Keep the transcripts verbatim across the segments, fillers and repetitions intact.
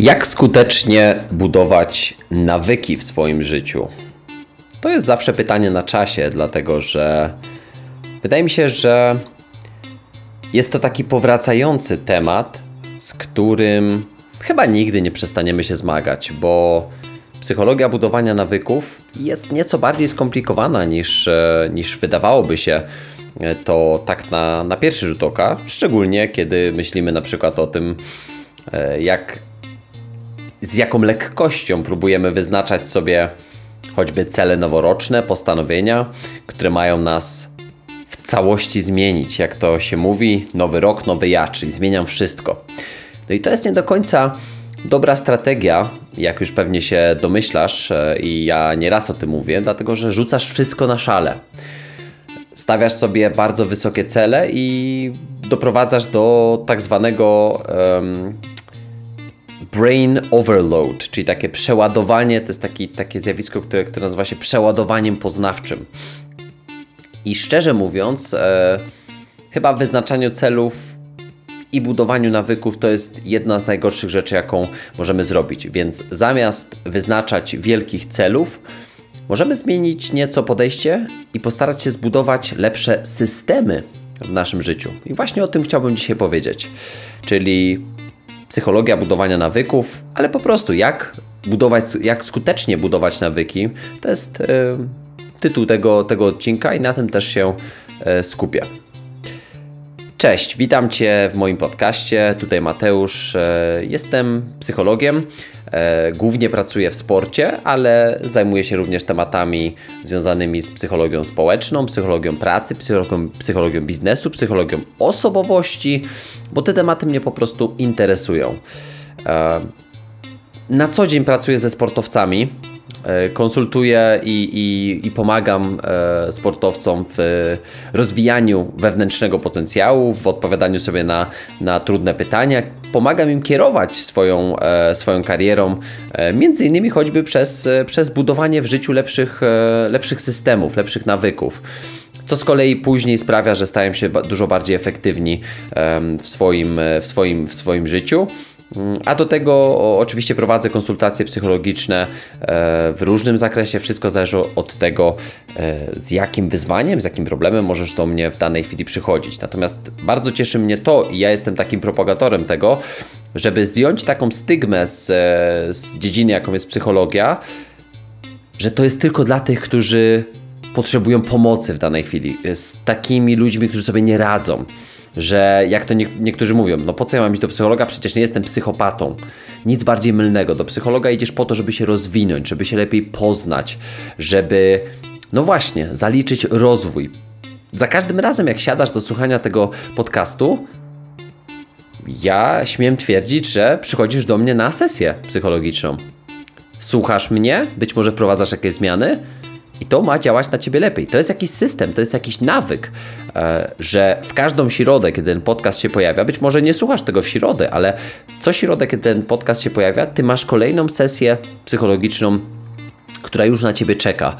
Jak skutecznie budować nawyki w swoim życiu? To jest zawsze pytanie na czasie, dlatego że wydaje mi się, że jest to taki powracający temat, z którym chyba nigdy nie przestaniemy się zmagać, bo psychologia budowania nawyków jest nieco bardziej skomplikowana niż, niż wydawałoby się to tak na, na pierwszy rzut oka, szczególnie kiedy myślimy na przykład o tym, jak z jaką lekkością próbujemy wyznaczać sobie choćby cele noworoczne, postanowienia, które mają nas w całości zmienić. Jak to się mówi, nowy rok, nowy ja, czyli zmieniam wszystko. No i to jest nie do końca dobra strategia, jak już pewnie się domyślasz i ja nieraz o tym mówię, dlatego że rzucasz wszystko na szale. Stawiasz sobie bardzo wysokie cele i doprowadzasz do tak zwanego um, Brain Overload, czyli takie przeładowanie, to jest taki, takie zjawisko, które, które nazywa się przeładowaniem poznawczym. I szczerze mówiąc, e, chyba w wyznaczaniu celów i budowaniu nawyków to jest jedna z najgorszych rzeczy, jaką możemy zrobić. Więc zamiast wyznaczać wielkich celów, możemy zmienić nieco podejście i postarać się zbudować lepsze systemy w naszym życiu. I właśnie o tym chciałbym dzisiaj powiedzieć. Czyli psychologia budowania nawyków, ale po prostu jak budować, jak skutecznie budować nawyki. To jest y, tytuł tego, tego odcinka i na tym też się y, skupię. Cześć, witam Cię w moim podcaście. Tutaj Mateusz. Jestem psychologiem. Głównie pracuję w sporcie, ale zajmuję się również tematami związanymi z psychologią społeczną, psychologią pracy, psychologią, psychologią biznesu, psychologią osobowości, bo te tematy mnie po prostu interesują. Na co dzień pracuję ze sportowcami. Konsultuję i, i, i pomagam e, sportowcom w e, rozwijaniu wewnętrznego potencjału, w odpowiadaniu sobie na, na trudne pytania. Pomagam im kierować swoją, e, swoją karierą, e, między innymi choćby przez, e, przez budowanie w życiu lepszych, e, lepszych systemów, lepszych nawyków, co z kolei później sprawia, że stają się ba- dużo bardziej efektywni e, w, swoim, e, w, swoim, w swoim życiu. A do tego oczywiście prowadzę konsultacje psychologiczne w różnym zakresie. Wszystko zależy od tego, z jakim wyzwaniem, z jakim problemem możesz do mnie w danej chwili przychodzić. Natomiast bardzo cieszy mnie to i ja jestem takim propagatorem tego, żeby zdjąć taką stygmę z, z dziedziny, jaką jest psychologia, że to jest tylko dla tych, którzy potrzebują pomocy w danej chwili. Z takimi ludźmi, którzy sobie nie radzą. Że jak to nie, niektórzy mówią, no po co ja mam iść do psychologa, przecież nie jestem psychopatą. Nic bardziej mylnego. Do psychologa idziesz po to, żeby się rozwinąć, żeby się lepiej poznać, żeby, no właśnie, zaliczyć rozwój. Za każdym razem, jak siadasz do słuchania tego podcastu, ja śmiem twierdzić, że przychodzisz do mnie na sesję psychologiczną. Słuchasz mnie, być może wprowadzasz jakieś zmiany, i to ma działać na Ciebie lepiej. To jest jakiś system, to jest jakiś nawyk, że w każdą środę, kiedy ten podcast się pojawia, być może nie słuchasz tego w środę, ale co środę, kiedy ten podcast się pojawia, Ty masz kolejną sesję psychologiczną, która już na Ciebie czeka.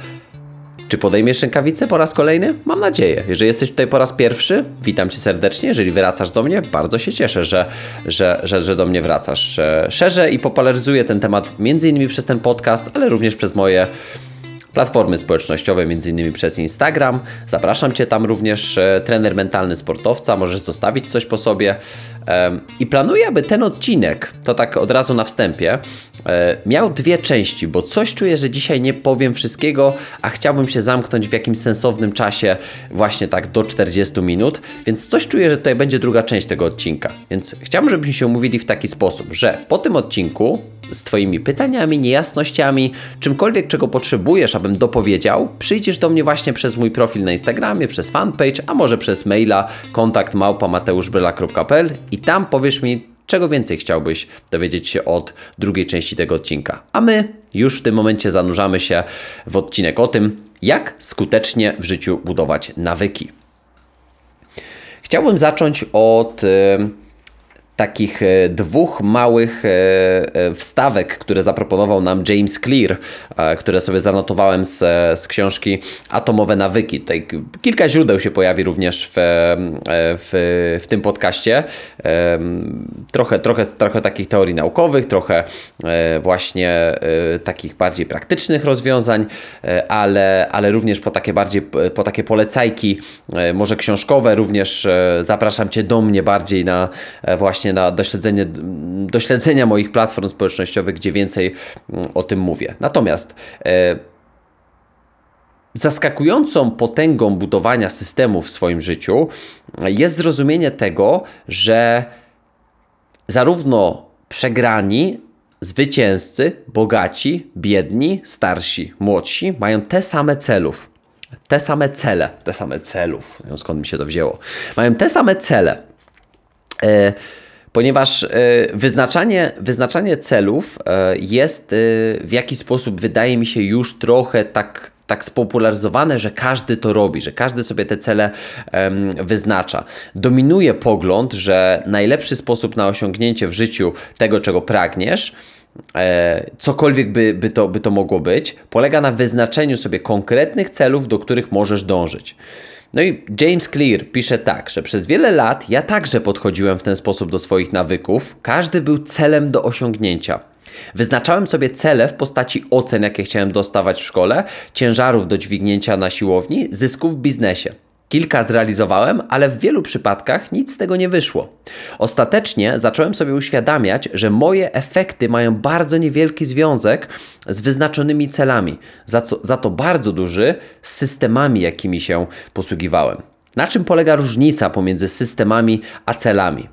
Czy podejmiesz rękawicę po raz kolejny? Mam nadzieję. Jeżeli jesteś tutaj po raz pierwszy, witam Cię serdecznie. Jeżeli wracasz do mnie, bardzo się cieszę, że, że, że, że do mnie wracasz. Szerzę i popularyzuję ten temat między innymi przez ten podcast, ale również przez moje platformy społecznościowe, między innymi przez Instagram. Zapraszam Cię tam również, e, trener mentalny sportowca, możesz zostawić coś po sobie. E, I planuję, aby ten odcinek, to tak od razu na wstępie, e, miał dwie części, bo coś czuję, że dzisiaj nie powiem wszystkiego, a chciałbym się zamknąć w jakimś sensownym czasie, właśnie tak do czterdziestu minut, więc coś czuję, że tutaj będzie druga część tego odcinka. Więc chciałbym, żebyśmy się umówili w taki sposób, że po tym odcinku z Twoimi pytaniami, niejasnościami, czymkolwiek, czego potrzebujesz, abym dopowiedział, przyjdziesz do mnie właśnie przez mój profil na Instagramie, przez fanpage, a może przez maila kontakt małpa mateusz brela kropka p l i tam powiesz mi, czego więcej chciałbyś dowiedzieć się od drugiej części tego odcinka. A my już w tym momencie zanurzamy się w odcinek o tym, jak skutecznie w życiu budować nawyki. Chciałbym zacząć od... Yy, takich dwóch małych wstawek, które zaproponował nam James Clear, które sobie zanotowałem z, z książki Atomowe nawyki. Tutaj kilka źródeł się pojawi również w, w, w tym podcaście. Trochę, trochę, trochę takich teorii naukowych, trochę właśnie takich bardziej praktycznych rozwiązań, ale, ale również po takie bardziej po takie polecajki, może książkowe również zapraszam Cię do mnie bardziej na właśnie na dośledzenie, dośledzenia moich platform społecznościowych, gdzie więcej o tym mówię. Natomiast zaskakującą potęgą budowania systemu w swoim życiu jest zrozumienie tego, że zarówno przegrani, zwycięzcy, bogaci, biedni, starsi, młodsi mają te same celów. Te same cele, te same celów, nie wiem skąd mi się to wzięło, mają te same cele, e, ponieważ e, wyznaczanie, wyznaczanie celów e, jest e, w jakiś sposób, wydaje mi się, już trochę tak, tak spopularyzowane, że każdy to robi, że każdy sobie te cele e, wyznacza. Dominuje pogląd, że najlepszy sposób na osiągnięcie w życiu tego, czego pragniesz, cokolwiek by, by, to, by to mogło być, polega na wyznaczeniu sobie konkretnych celów, do których możesz dążyć. No i James Clear pisze tak, że przez wiele lat ja także podchodziłem w ten sposób do swoich nawyków. Każdy był celem do osiągnięcia. Wyznaczałem sobie cele w postaci ocen, jakie chciałem dostawać w szkole, ciężarów do dźwignięcia na siłowni, zysków w biznesie. Kilka zrealizowałem, ale w wielu przypadkach nic z tego nie wyszło. Ostatecznie zacząłem sobie uświadamiać, że moje efekty mają bardzo niewielki związek z wyznaczonymi celami, za, co, za to bardzo duży z systemami, jakimi się posługiwałem. Na czym polega różnica pomiędzy systemami a celami?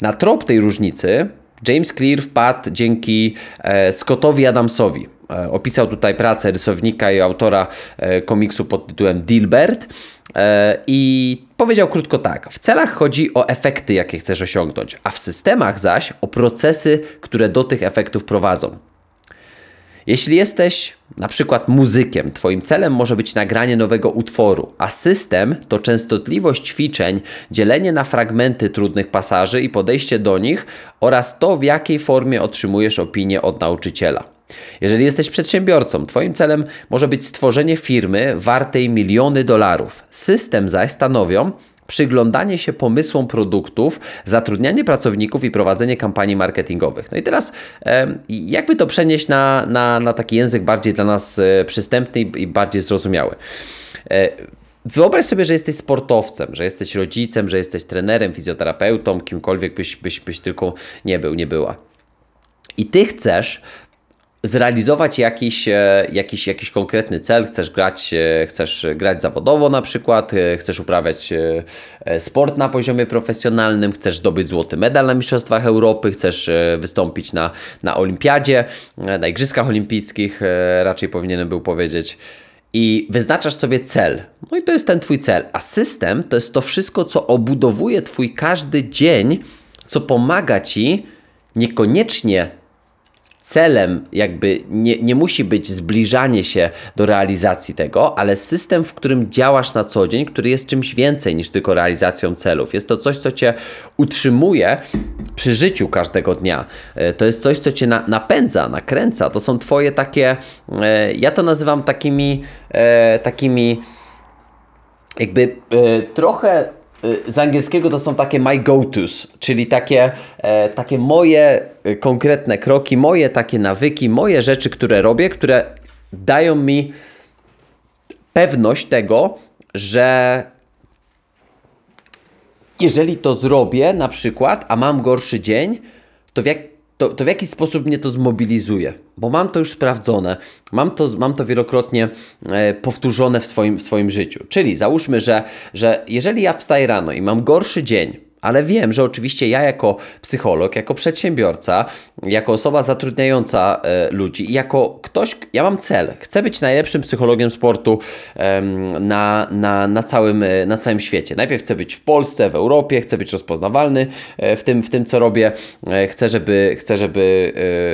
Na trop tej różnicy James Clear wpadł dzięki e, Scottowi Adamsowi. E, opisał tutaj pracę rysownika i autora e, komiksu pod tytułem Dilbert. I powiedział krótko tak: w celach chodzi o efekty, jakie chcesz osiągnąć, a w systemach zaś o procesy, które do tych efektów prowadzą. Jeśli jesteś na przykład muzykiem, twoim celem może być nagranie nowego utworu, a system to częstotliwość ćwiczeń, dzielenie na fragmenty trudnych pasaży i podejście do nich oraz to, w jakiej formie otrzymujesz opinię od nauczyciela. Jeżeli jesteś przedsiębiorcą, twoim celem może być stworzenie firmy wartej miliony dolarów. System zaś stanowią przyglądanie się pomysłom produktów, zatrudnianie pracowników i prowadzenie kampanii marketingowych. No i teraz jakby to przenieść na, na, na taki język bardziej dla nas przystępny i bardziej zrozumiały. Wyobraź sobie, że jesteś sportowcem, że jesteś rodzicem, że jesteś trenerem, fizjoterapeutą, kimkolwiek byś, byś, byś tylko nie był, nie była. I ty chcesz zrealizować jakiś, jakiś, jakiś konkretny cel, chcesz grać, chcesz grać zawodowo na przykład, chcesz uprawiać sport na poziomie profesjonalnym, chcesz zdobyć złoty medal na Mistrzostwach Europy, chcesz wystąpić na, na Olimpiadzie, na Igrzyskach Olimpijskich, raczej powinienem był powiedzieć. I wyznaczasz sobie cel. No i to jest ten twój cel. A system to jest to wszystko, co obudowuje twój każdy dzień, co pomaga ci niekoniecznie celem jakby nie, nie musi być zbliżanie się do realizacji tego, ale system, w którym działasz na co dzień, który jest czymś więcej niż tylko realizacją celów. Jest to coś, co Cię utrzymuje przy życiu każdego dnia. To jest coś, co Cię na, napędza, nakręca. To są Twoje takie, e, ja to nazywam takimi, e, takimi jakby e, trochę z angielskiego to są takie my go-tos, czyli takie, e, takie moje konkretne kroki, moje takie nawyki, moje rzeczy, które robię, które dają mi pewność tego, że jeżeli to zrobię na przykład, a mam gorszy dzień, to w jak To, to w jakiś sposób mnie to zmobilizuje, bo mam to już sprawdzone, mam to, mam to wielokrotnie e, powtórzone w swoim, w swoim życiu. Czyli załóżmy, że, że jeżeli ja wstaję rano i mam gorszy dzień, ale wiem, że oczywiście ja jako psycholog, jako przedsiębiorca, jako osoba zatrudniająca e, ludzi, jako ktoś, ja mam cel, chcę być najlepszym psychologiem sportu e, na, na, na, całym, e, na całym świecie. Najpierw chcę być w Polsce, w Europie, chcę być rozpoznawalny e, w tym, w tym, co robię. E, chcę, żeby, chcę, żeby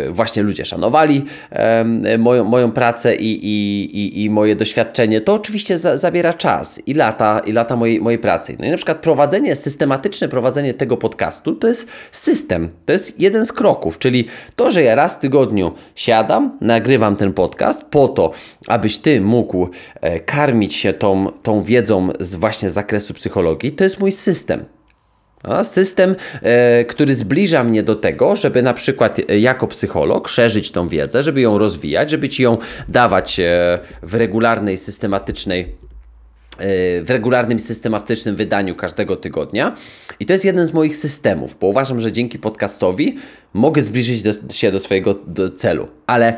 e, właśnie ludzie szanowali e, moją, moją pracę i, i, i, i moje doświadczenie. To oczywiście za, zabiera czas i lata, i lata mojej, mojej pracy. No i na przykład prowadzenie systematyczne prowadzenie tego podcastu to jest system, to jest jeden z kroków, czyli to, że ja raz w tygodniu siadam, nagrywam ten podcast po to, abyś Ty mógł karmić się tą, tą wiedzą z właśnie z zakresu psychologii, to jest mój system. System, który zbliża mnie do tego, żeby na przykład jako psycholog szerzyć tą wiedzę, żeby ją rozwijać, żeby Ci ją dawać w regularnej, systematycznej, w regularnym, systematycznym wydaniu każdego tygodnia. I to jest jeden z moich systemów, bo uważam, że dzięki podcastowi mogę zbliżyć do, się do swojego do celu. Ale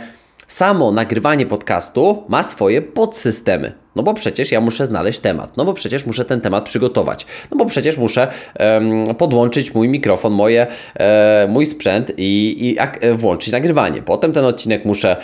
samo nagrywanie podcastu ma swoje podsystemy. No bo przecież ja muszę znaleźć temat, no bo przecież muszę ten temat przygotować, no bo przecież muszę um, podłączyć mój mikrofon, moje, e, mój sprzęt i, i ak- włączyć nagrywanie. Potem ten odcinek muszę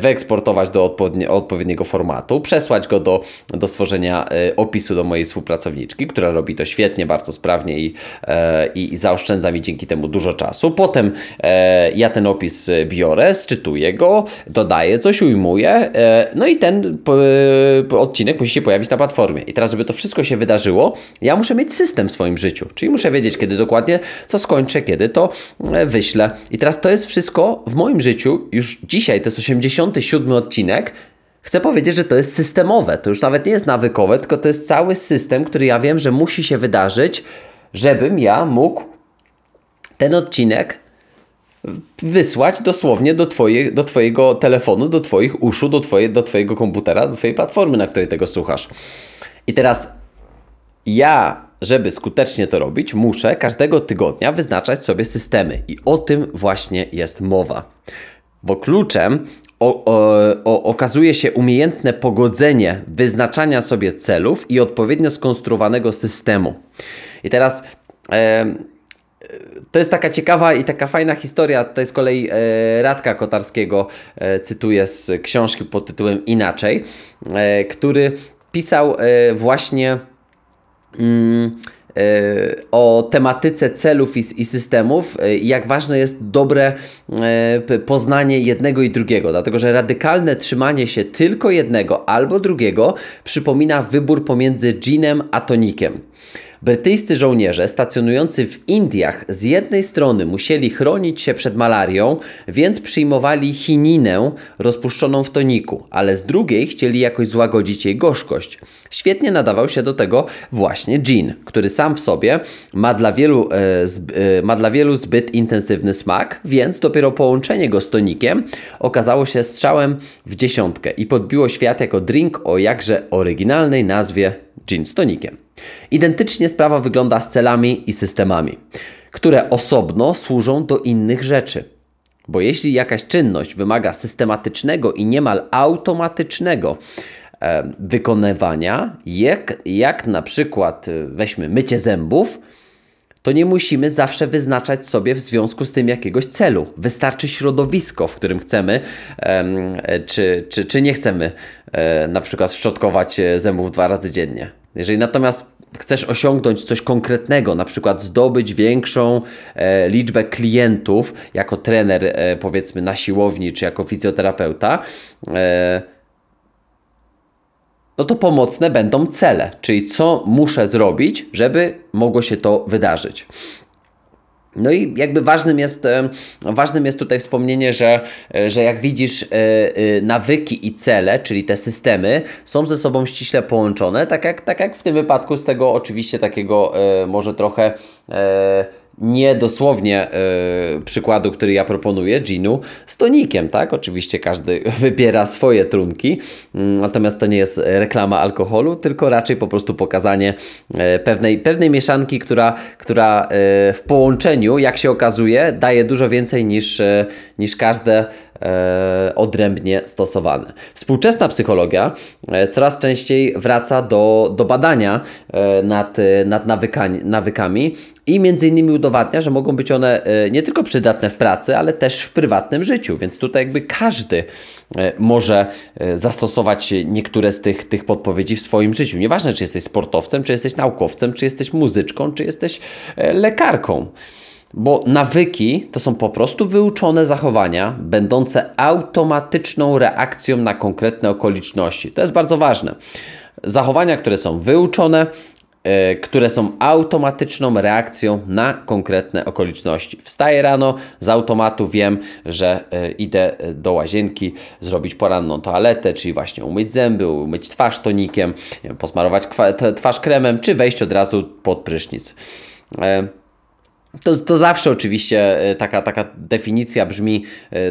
wyeksportować do odpowiednie, odpowiedniego formatu, przesłać go do, do stworzenia e, opisu do mojej współpracowniczki, która robi to świetnie, bardzo sprawnie i, e, i zaoszczędza mi dzięki temu dużo czasu. Potem e, ja ten opis biorę, sczytuję go, dodaję coś, ujmuję, e, no i ten e, od Odcinek musi się pojawić na platformie. I teraz, żeby to wszystko się wydarzyło, ja muszę mieć system w swoim życiu. Czyli muszę wiedzieć, kiedy dokładnie co skończę, kiedy to wyślę. I teraz to jest wszystko w moim życiu. Już dzisiaj to jest osiemdziesiąty siódmy odcinek. Chcę powiedzieć, że to jest systemowe. To już nawet nie jest nawykowe, tylko to jest cały system, który ja wiem, że musi się wydarzyć, żebym ja mógł ten odcinek wysłać dosłownie do, twoje, do Twojego telefonu, do Twoich uszu, do, twoje, do Twojego komputera, do Twojej platformy, na której tego słuchasz. I teraz ja, żeby skutecznie to robić, muszę każdego tygodnia wyznaczać sobie systemy. I o tym właśnie jest mowa. Bo kluczem o, o, o, okazuje się umiejętne pogodzenie wyznaczania sobie celów i odpowiednio skonstruowanego systemu. I teraz... E, To jest taka ciekawa i taka fajna historia. Tutaj z kolei e, Radka Kotarskiego e, cytuję z książki pod tytułem Inaczej, e, który pisał e, właśnie mm, e, o tematyce celów i, i systemów i e, jak ważne jest dobre e, poznanie jednego i drugiego, dlatego że radykalne trzymanie się tylko jednego albo drugiego przypomina wybór pomiędzy dżinem a tonikiem. Brytyjscy żołnierze stacjonujący w Indiach z jednej strony musieli chronić się przed malarią, więc przyjmowali chininę rozpuszczoną w toniku, ale z drugiej chcieli jakoś złagodzić jej gorzkość. Świetnie nadawał się do tego właśnie gin, który sam w sobie ma dla wielu, e, zb, e, ma dla wielu zbyt intensywny smak, więc dopiero połączenie go z tonikiem okazało się strzałem w dziesiątkę i podbiło świat jako drink o jakże oryginalnej nazwie gin z tonikiem. Identycznie sprawa wygląda z celami i systemami, które osobno służą do innych rzeczy. Bo jeśli jakaś czynność wymaga systematycznego i niemal automatycznego e, wykonywania, jak, jak na przykład weźmy mycie zębów, to nie musimy zawsze wyznaczać sobie w związku z tym jakiegoś celu. Wystarczy środowisko, w którym chcemy e, czy, czy, czy nie chcemy e, na przykład szczotkować zębów dwa razy dziennie. Jeżeli natomiast chcesz osiągnąć coś konkretnego, na przykład zdobyć większą e, liczbę klientów jako trener, e, powiedzmy na siłowni, czy jako fizjoterapeuta, e, no to pomocne będą cele, czyli co muszę zrobić, żeby mogło się to wydarzyć. No i jakby ważnym jest, ważnym jest tutaj wspomnienie, że, że jak widzisz nawyki i cele, czyli te systemy są ze sobą ściśle połączone, tak jak, tak jak w tym wypadku z tego oczywiście takiego może trochę nie dosłownie przykładu, który ja proponuję, ginu z tonikiem, tak? Oczywiście każdy wybiera swoje trunki, natomiast to nie jest reklama alkoholu, tylko raczej po prostu pokazanie pewnej, pewnej mieszanki, która, która w połączeniu, jak się okazuje, daje dużo więcej niż, niż każde odrębnie stosowane. Współczesna psychologia coraz częściej wraca do, do badania nad, nad nawykami, nawykami i między innymi udowadnia, że mogą być one nie tylko przydatne w pracy, ale też w prywatnym życiu, więc tutaj jakby każdy może zastosować niektóre z tych, tych podpowiedzi w swoim życiu. Nieważne, czy jesteś sportowcem, czy jesteś naukowcem, czy jesteś muzyczką, czy jesteś lekarką. Bo nawyki to są po prostu wyuczone zachowania będące automatyczną reakcją na konkretne okoliczności. To jest bardzo ważne. Zachowania, które są wyuczone, które są automatyczną reakcją na konkretne okoliczności. Wstaję rano, z automatu wiem, że idę do łazienki zrobić poranną toaletę, czyli właśnie umyć zęby, umyć twarz tonikiem, posmarować twarz kremem, czy wejść od razu pod prysznic. To, to zawsze oczywiście taka, taka definicja brzmi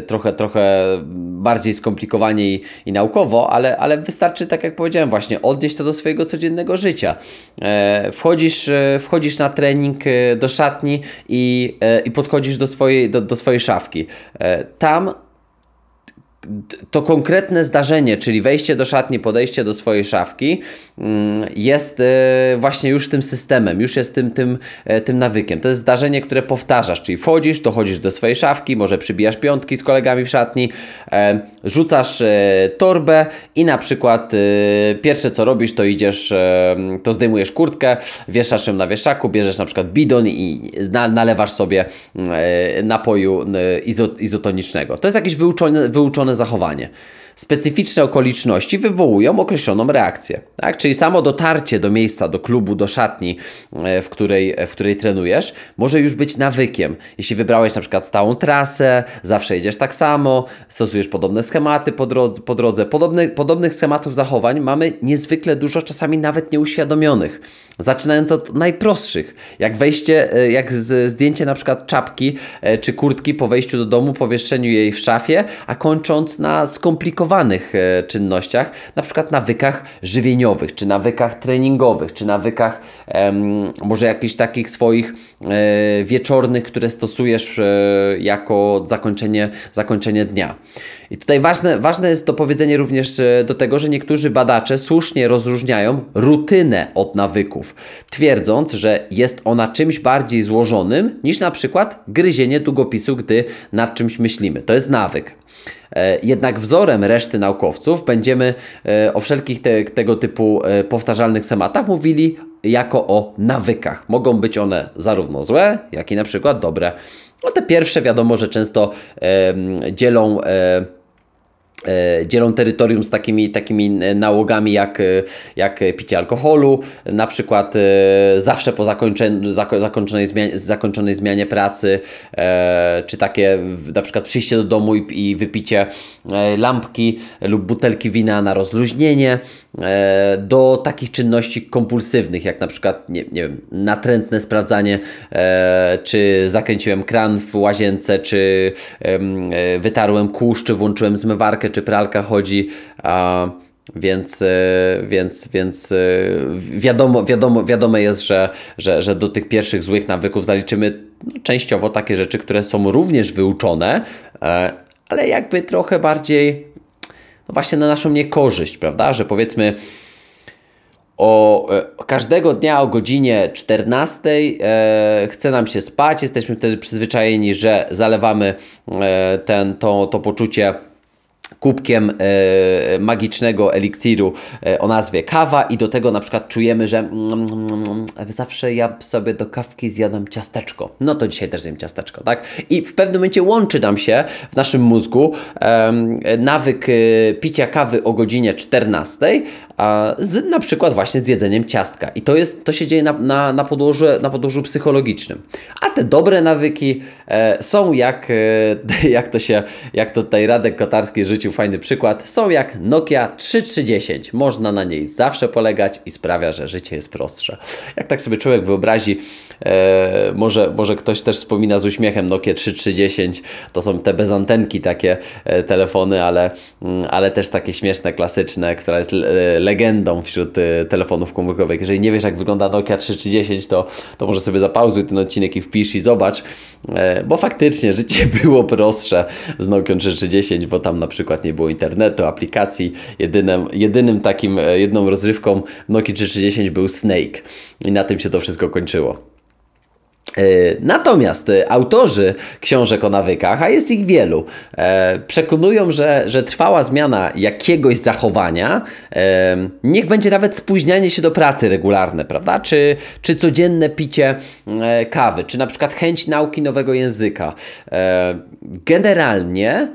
trochę, trochę bardziej skomplikowanie i, i naukowo, ale, ale wystarczy, tak jak powiedziałem, właśnie odnieść to do swojego codziennego życia. Wchodzisz, wchodzisz na trening do szatni i, i podchodzisz do swojej, do, do swojej szafki. Tam to konkretne zdarzenie, czyli wejście do szatni, podejście do swojej szafki, jest właśnie już tym systemem, już jest tym, tym, tym nawykiem. To jest zdarzenie, które powtarzasz, czyli wchodzisz, dochodzisz do swojej szafki, może przybijasz piątki z kolegami w szatni, rzucasz torbę i na przykład pierwsze co robisz, to idziesz, to zdejmujesz kurtkę, wieszasz ją na wieszaku, bierzesz na przykład bidon i nalewasz sobie napoju izotonicznego. To jest jakieś wyuczone, wyuczone zachowanie. Specyficzne okoliczności wywołują określoną reakcję, tak? Czyli samo dotarcie do miejsca, do klubu, do szatni, w której, w której trenujesz, może już być nawykiem. Jeśli wybrałeś na przykład stałą trasę, zawsze jedziesz tak samo, stosujesz podobne schematy po drodze, po drodze. Podobne, podobnych schematów zachowań mamy niezwykle dużo, czasami nawet nieuświadomionych. Zaczynając od najprostszych, jak wejście, jak zdjęcie na przykład czapki czy kurtki po wejściu do domu, po wieszeniu jej w szafie, a kończąc na skomplikowanych czynnościach, na przykład nawykach żywieniowych, czy nawykach treningowych, czy nawykach em, może jakichś takich swoich e, wieczornych, które stosujesz e, jako zakończenie, zakończenie dnia. I tutaj ważne, ważne jest dopowiedzenie również do tego, że niektórzy badacze słusznie rozróżniają rutynę od nawyków, twierdząc, że jest ona czymś bardziej złożonym niż na przykład gryzienie długopisu, gdy nad czymś myślimy. To jest nawyk. Jednak wzorem reszty naukowców będziemy o wszelkich te, tego typu powtarzalnych schematach mówili jako o nawykach. Mogą być one zarówno złe, jak i na przykład dobre. No te pierwsze wiadomo, że często y, dzielą, y, y, dzielą terytorium z takimi, takimi nałogami jak, jak picie alkoholu, na przykład y, zawsze po zakończeniu, zako, zakończonej, zmianie, zakończonej zmianie pracy, y, czy takie na przykład przyjście do domu i, i wypicie y, lampki lub butelki wina na rozluźnienie, do takich czynności kompulsywnych, jak na przykład nie, nie wiem, natrętne sprawdzanie, e, czy zakręciłem kran w łazience, czy e, wytarłem kurz, czy włączyłem zmywarkę, czy pralka chodzi. A, więc więc, więc wiadomo, wiadomo, wiadome jest, że, że, że do tych pierwszych złych nawyków zaliczymy no, częściowo takie rzeczy, które są również wyuczone, e, ale jakby trochę bardziej... No właśnie na naszą niekorzyść, prawda? Że powiedzmy o, o każdego dnia o godzinie czternastej e, chce nam się spać. Jesteśmy wtedy przyzwyczajeni, że zalewamy e, ten, to, to poczucie kubkiem e, magicznego eliksiru e, o nazwie kawa i do tego na przykład czujemy, że mm, mm, zawsze ja sobie do kawki zjadam ciasteczko. No to dzisiaj też zjem ciasteczko, tak? I w pewnym momencie łączy nam się w naszym mózgu e, nawyk e, picia kawy o godzinie czternastej a, z na przykład właśnie z jedzeniem ciastka. I to jest, to się dzieje na, na, na, podłożu, na podłożu psychologicznym. A te dobre nawyki e, są jak, e, jak to się, jak to tutaj Radek Kotarski życzy fajny przykład, są jak Nokia trzy trzy jeden zero. Można na niej zawsze polegać i sprawia, że życie jest prostsze. Jak tak sobie człowiek wyobrazi, e, może, może ktoś też wspomina z uśmiechem Nokia trzy trzy jeden zero. To są te bez antenki takie e, telefony, ale, mm, ale też takie śmieszne, klasyczne, która jest le, legendą wśród e, telefonów komórkowych. Jeżeli nie wiesz, jak wygląda Nokia trzy trzy jeden zero, to, to może sobie zapauzuj ten odcinek i wpisz i zobacz, e, bo faktycznie życie było prostsze z Nokią trzy trzy jeden zero, bo tam na przykład nie było internetu, aplikacji. Jedynym, jedynym takim, jedną rozrywką Nokii trzy trzy jeden zero był Snake. I na tym się to wszystko kończyło. Natomiast autorzy książek o nawykach, a jest ich wielu, przekonują, że, że trwała zmiana jakiegoś zachowania, niech będzie nawet spóźnianie się do pracy regularne, prawda? Czy, czy codzienne picie kawy, czy na przykład chęć nauki nowego języka. Generalnie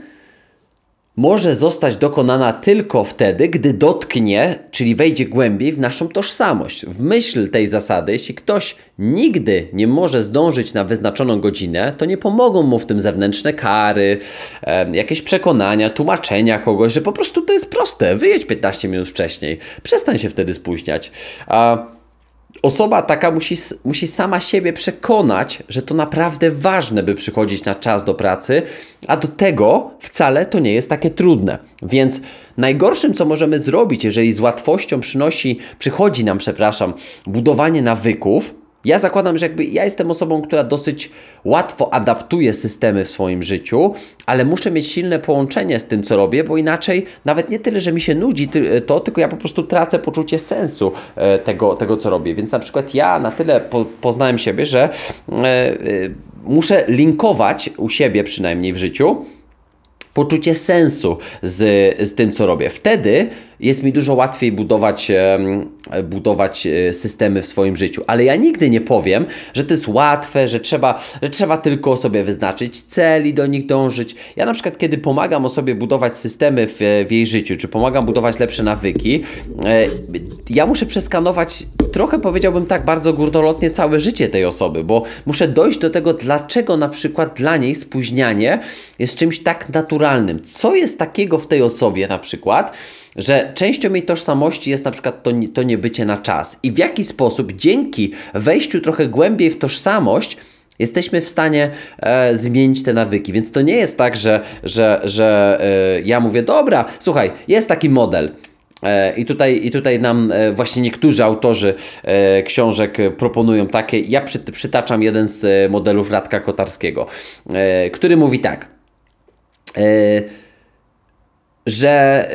może zostać dokonana tylko wtedy, gdy dotknie, czyli wejdzie głębiej w naszą tożsamość. W myśl tej zasady, jeśli ktoś nigdy nie może zdążyć na wyznaczoną godzinę, to nie pomogą mu w tym zewnętrzne kary, jakieś przekonania, tłumaczenia kogoś, że po prostu to jest proste. Wyjedź piętnaście minut wcześniej. Przestań się wtedy spóźniać. A osoba taka musi, musi sama siebie przekonać, że to naprawdę ważne, by przychodzić na czas do pracy, a do tego wcale to nie jest takie trudne. Więc najgorszym, co możemy zrobić, jeżeli z łatwością przynosi, przychodzi nam, przepraszam, budowanie nawyków, ja zakładam, że jakby ja jestem osobą, która dosyć łatwo adaptuje systemy w swoim życiu, ale muszę mieć silne połączenie z tym, co robię, bo inaczej nawet nie tyle, że mi się nudzi to, tylko ja po prostu tracę poczucie sensu tego, tego co robię. Więc na przykład ja na tyle po, poznałem siebie, że yy, muszę linkować u siebie przynajmniej w życiu poczucie sensu z, z tym, co robię. Wtedy jest mi dużo łatwiej budować, budować systemy w swoim życiu. Ale ja nigdy nie powiem, że to jest łatwe, że trzeba, że trzeba tylko sobie wyznaczyć cel i do nich dążyć. Ja na przykład, kiedy pomagam osobie budować systemy w, w jej życiu, czy pomagam budować lepsze nawyki, ja muszę przeskanować trochę, powiedziałbym tak, bardzo górnolotnie całe życie tej osoby, bo muszę dojść do tego, dlaczego na przykład dla niej spóźnianie jest czymś tak naturalnym. Co jest takiego w tej osobie na przykład, że częścią jej tożsamości jest na przykład to, to niebycie na czas i w jaki sposób dzięki wejściu trochę głębiej w tożsamość jesteśmy w stanie e, zmienić te nawyki. Więc to nie jest tak, że, że, że e, ja mówię, dobra, słuchaj, jest taki model. I tutaj, I tutaj nam właśnie niektórzy autorzy książek proponują takie, ja przy, przytaczam jeden z modelów Radka Kotarskiego, który mówi tak, że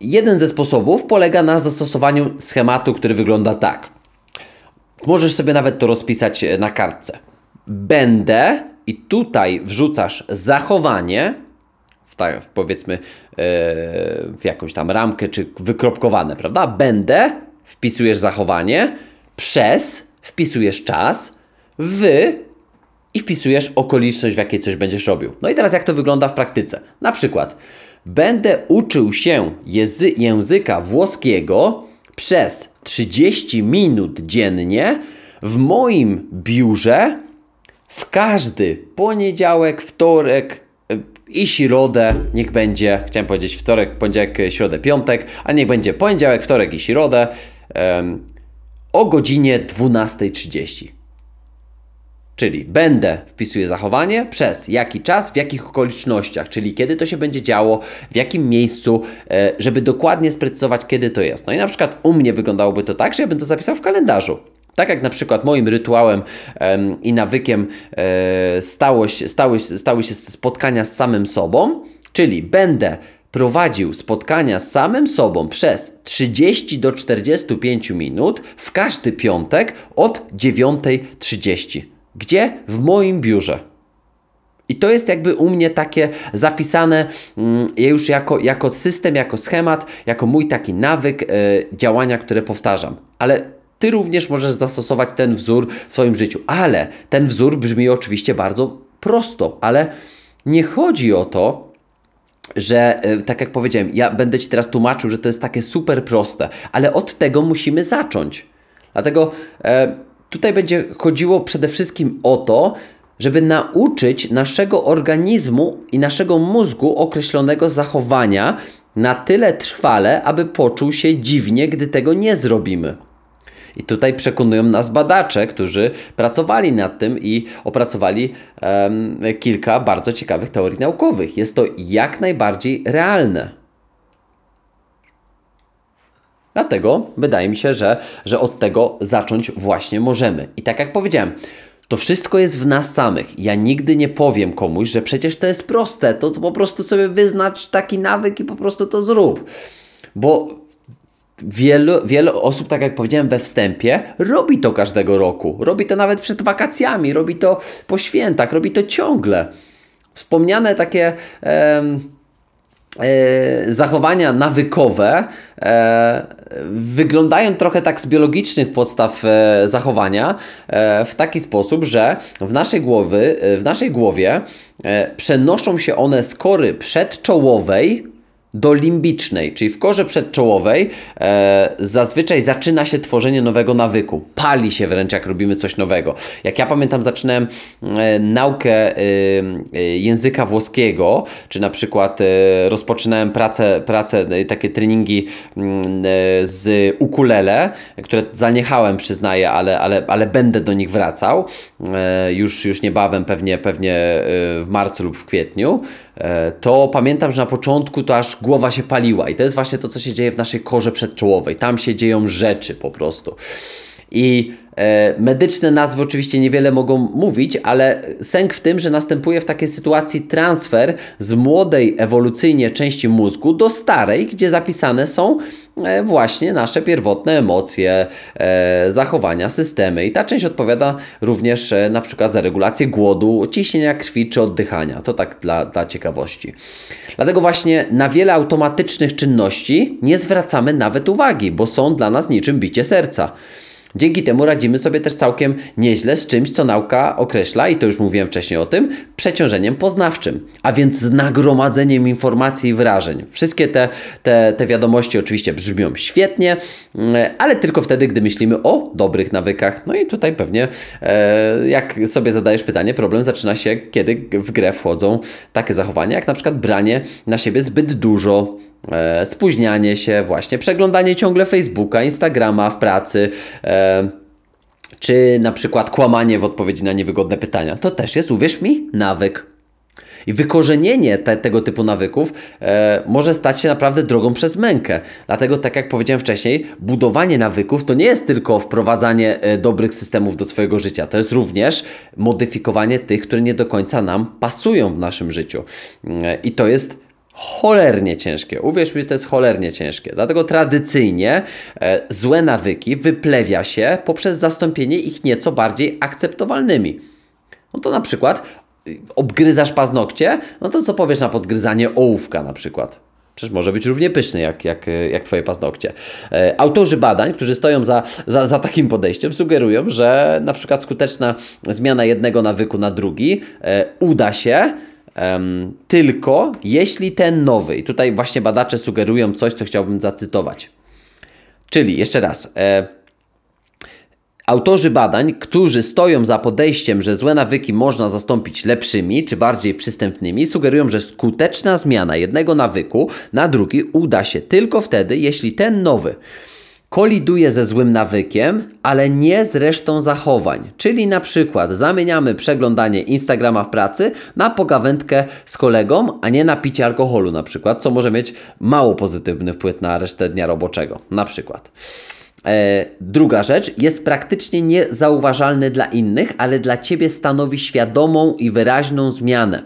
jeden ze sposobów polega na zastosowaniu schematu, który wygląda tak. Możesz sobie nawet to rozpisać na kartce. Będę, i tutaj wrzucasz zachowanie, tak, powiedzmy yy, w jakąś tam ramkę czy wykropkowane, prawda? Będę, wpisujesz zachowanie, przez, wpisujesz czas, w i wpisujesz okoliczność, w jakiej coś będziesz robił. No i teraz jak to wygląda w praktyce? Na przykład, będę uczył się jezy- języka włoskiego przez trzydzieści minut dziennie w moim biurze w każdy poniedziałek, wtorek, i środę, niech będzie, chciałem powiedzieć wtorek, poniedziałek, środę, piątek, a niech będzie poniedziałek, wtorek i środę um, o godzinie dwunasta trzydzieści. Czyli będę, wpisuję zachowanie, przez jaki czas, w jakich okolicznościach, czyli kiedy to się będzie działo, w jakim miejscu, e, żeby dokładnie sprecyzować, kiedy to jest. No i na przykład u mnie wyglądałoby to tak, że ja bym to zapisał w kalendarzu. Tak jak na przykład moim rytuałem em, i nawykiem e, stało się, stały, stały się spotkania z samym sobą, czyli będę prowadził spotkania z samym sobą przez trzydzieści do czterdziestu pięciu minut w każdy piątek od dziewiątej trzydzieści. Gdzie? W moim biurze. I to jest jakby u mnie takie zapisane mm, już jako, jako system, jako schemat, jako mój taki nawyk e, działania, które powtarzam. Ale Ty również możesz zastosować ten wzór w swoim życiu. Ale ten wzór brzmi oczywiście bardzo prosto, ale nie chodzi o to, że tak jak powiedziałem, ja będę Ci teraz tłumaczył, że to jest takie super proste, ale od tego musimy zacząć. Dlatego e, tutaj będzie chodziło przede wszystkim o to, żeby nauczyć naszego organizmu i naszego mózgu określonego zachowania na tyle trwale, aby poczuł się dziwnie, gdy tego nie zrobimy. I tutaj przekonują nas badacze, którzy pracowali nad tym i opracowali um, kilka bardzo ciekawych teorii naukowych. Jest to jak najbardziej realne. Dlatego wydaje mi się, że, że od tego zacząć właśnie możemy. I tak jak powiedziałem, to wszystko jest w nas samych. Ja nigdy nie powiem komuś, że przecież to jest proste, to, to po prostu sobie wyznacz taki nawyk i po prostu to zrób. Bo Wielu, wielu osób, tak jak powiedziałem we wstępie, robi to każdego roku. Robi to nawet przed wakacjami, robi to po świętach, robi to ciągle. Wspomniane takie e, e, zachowania nawykowe e, wyglądają trochę tak z biologicznych podstaw e, zachowania e, w taki sposób, że w naszej głowy, e, w naszej głowie e, przenoszą się one z kory przedczołowej do limbicznej, czyli w korze przedczołowej e, zazwyczaj zaczyna się tworzenie nowego nawyku. Pali się wręcz, jak robimy coś nowego. Jak ja pamiętam, zaczynałem e, naukę e, języka włoskiego, czy na przykład e, rozpoczynałem pracę, pracę e, takie treningi e, z ukulele, które zaniechałem, przyznaję, ale, ale, ale będę do nich wracał. E, już, już niebawem, pewnie, pewnie w marcu lub w kwietniu. E, to pamiętam, że na początku to aż głowa się paliła i to jest właśnie to, co się dzieje w naszej korze przedczołowej. Tam się dzieją rzeczy po prostu. I e, medyczne nazwy oczywiście niewiele mogą mówić, ale sęk w tym, że następuje w takiej sytuacji transfer z młodej ewolucyjnie części mózgu do starej, gdzie zapisane są e, właśnie nasze pierwotne emocje, e, zachowania, systemy. I ta część odpowiada również e, na przykład za regulację głodu, ciśnienia krwi czy oddychania. To tak dla, dla ciekawości. Dlatego właśnie na wiele automatycznych czynności nie zwracamy nawet uwagi, bo są dla nas niczym bicie serca. Dzięki temu radzimy sobie też całkiem nieźle z czymś, co nauka określa, i to już mówiłem wcześniej o tym, przeciążeniem poznawczym, a więc z nagromadzeniem informacji i wrażeń. Wszystkie te, te, te wiadomości oczywiście brzmią świetnie, ale tylko wtedy, gdy myślimy o dobrych nawykach. No i tutaj pewnie, e, jak sobie zadajesz pytanie, problem zaczyna się, kiedy w grę wchodzą takie zachowania, jak na przykład branie na siebie zbyt dużo, E, spóźnianie się, właśnie przeglądanie ciągle Facebooka, Instagrama w pracy, e, czy na przykład kłamanie w odpowiedzi na niewygodne pytania. To też jest, uwierz mi, nawyk. I wykorzenienie te, tego typu nawyków e, może stać się naprawdę drogą przez mękę. Dlatego, tak jak powiedziałem wcześniej, budowanie nawyków to nie jest tylko wprowadzanie e, dobrych systemów do swojego życia. To jest również modyfikowanie tych, które nie do końca nam pasują w naszym życiu. E, I to jest cholernie ciężkie. Uwierz mi, to jest cholernie ciężkie. Dlatego tradycyjnie e, złe nawyki wyplewia się poprzez zastąpienie ich nieco bardziej akceptowalnymi. No to na przykład obgryzasz paznokcie, no to co powiesz na podgryzanie ołówka na przykład? Przecież może być równie pyszny jak, jak, jak Twoje paznokcie. E, autorzy badań, którzy stoją za, za, za takim podejściem, sugerują, że na przykład skuteczna zmiana jednego nawyku na drugi e, uda się, Um, tylko jeśli ten nowy, i tutaj właśnie badacze sugerują coś, co chciałbym zacytować. Czyli jeszcze raz, e, autorzy badań, którzy stoją za podejściem, że złe nawyki można zastąpić lepszymi czy bardziej przystępnymi, sugerują, że skuteczna zmiana jednego nawyku na drugi uda się tylko wtedy, jeśli ten nowy koliduje ze złym nawykiem, ale nie z resztą zachowań. Czyli na przykład zamieniamy przeglądanie Instagrama w pracy na pogawędkę z kolegą, a nie na picie alkoholu na przykład, co może mieć mało pozytywny wpływ na resztę dnia roboczego na przykład. E, druga rzecz, jest praktycznie niezauważalny dla innych, ale dla Ciebie stanowi świadomą i wyraźną zmianę.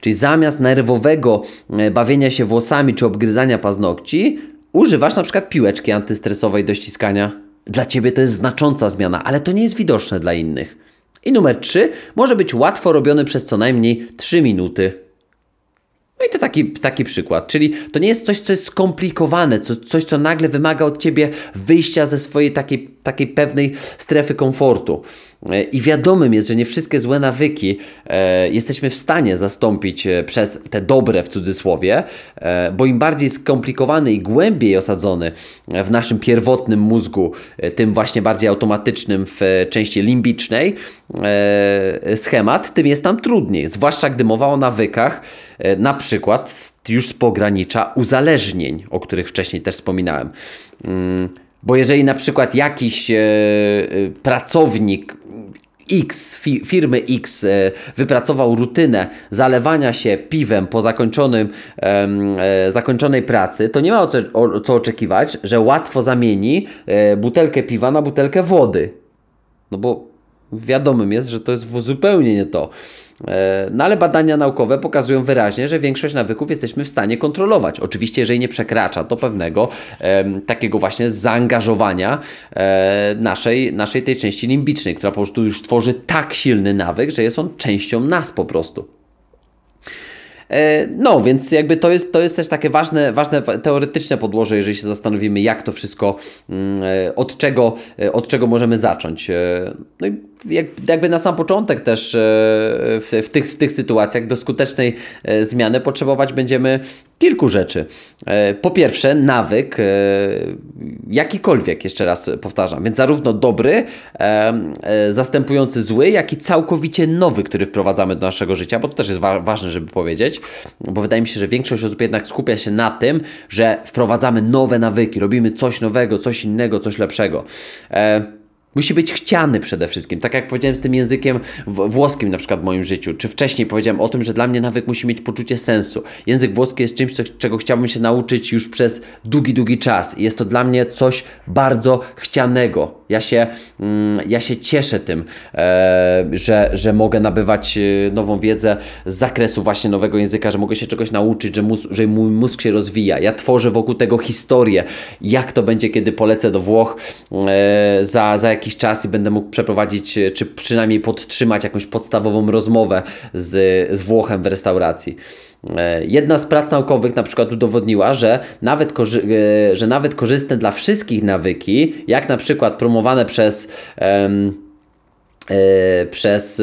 Czyli zamiast nerwowego e, bawienia się włosami czy obgryzania paznokci, używasz na przykład piłeczki antystresowej do ściskania. Dla Ciebie to jest znacząca zmiana, ale to nie jest widoczne dla innych. I numer trzy, może być łatwo robiony przez co najmniej trzy minuty. No i to taki, taki przykład. Czyli to nie jest coś, co jest skomplikowane, co, coś, co nagle wymaga od Ciebie wyjścia ze swojej takiej, takiej pewnej strefy komfortu. I wiadomym jest, że nie wszystkie złe nawyki e, jesteśmy w stanie zastąpić przez te dobre w cudzysłowie, e, bo im bardziej skomplikowany i głębiej osadzony w naszym pierwotnym mózgu, tym właśnie bardziej automatycznym w części limbicznej e, schemat, tym jest nam trudniej. Zwłaszcza gdy mowa o nawykach, e, na przykład już z pogranicza uzależnień, o których wcześniej też wspominałem. Mm, bo jeżeli na przykład jakiś e, pracownik X, fi, firmy X e, wypracował rutynę zalewania się piwem po zakończonym, e, zakończonej pracy, to nie ma o co, o, co oczekiwać, że łatwo zamieni e, butelkę piwa na butelkę wody. No bo wiadomym jest, że to jest zupełnie nie to. E, no ale badania naukowe pokazują wyraźnie, że większość nawyków jesteśmy w stanie kontrolować. Oczywiście, jeżeli nie przekracza to pewnego e, takiego właśnie zaangażowania e, naszej, naszej tej części limbicznej, która po prostu już tworzy tak silny nawyk, że jest on częścią nas po prostu. No, więc jakby to jest, to jest też takie ważne, ważne teoretyczne podłoże, jeżeli się zastanowimy, jak to wszystko, od czego, od czego możemy zacząć. No i jakby na sam początek też w, w, tych, w tych sytuacjach do skutecznej zmiany potrzebować będziemy kilku rzeczy. Po pierwsze, nawyk jakikolwiek, jeszcze raz powtarzam, więc zarówno dobry, zastępujący zły, jak i całkowicie nowy, który wprowadzamy do naszego życia, bo to też jest wa- ważne, żeby powiedzieć, bo wydaje mi się, że większość osób jednak skupia się na tym, że wprowadzamy nowe nawyki, robimy coś nowego, coś innego, coś lepszego. Musi być chciany przede wszystkim. Tak jak powiedziałem z tym językiem włoskim na przykład w moim życiu, czy wcześniej powiedziałem o tym, że dla mnie nawyk musi mieć poczucie sensu. Język włoski jest czymś, czego chciałbym się nauczyć już przez długi, długi czas. Jest to dla mnie coś bardzo chcianego. Ja się, ja się cieszę tym, że, że mogę nabywać nową wiedzę z zakresu właśnie nowego języka, że mogę się czegoś nauczyć, że, mózg, że mój mózg się rozwija. Ja tworzę wokół tego historię, jak to będzie, kiedy polecę do Włoch za, za jakiś czas i będę mógł przeprowadzić, czy przynajmniej podtrzymać jakąś podstawową rozmowę z, z Włochem w restauracji. Jedna z prac naukowych na przykład udowodniła, że nawet, korzy- że nawet korzystne dla wszystkich nawyki, jak na przykład promowane przez... Um, Yy, przez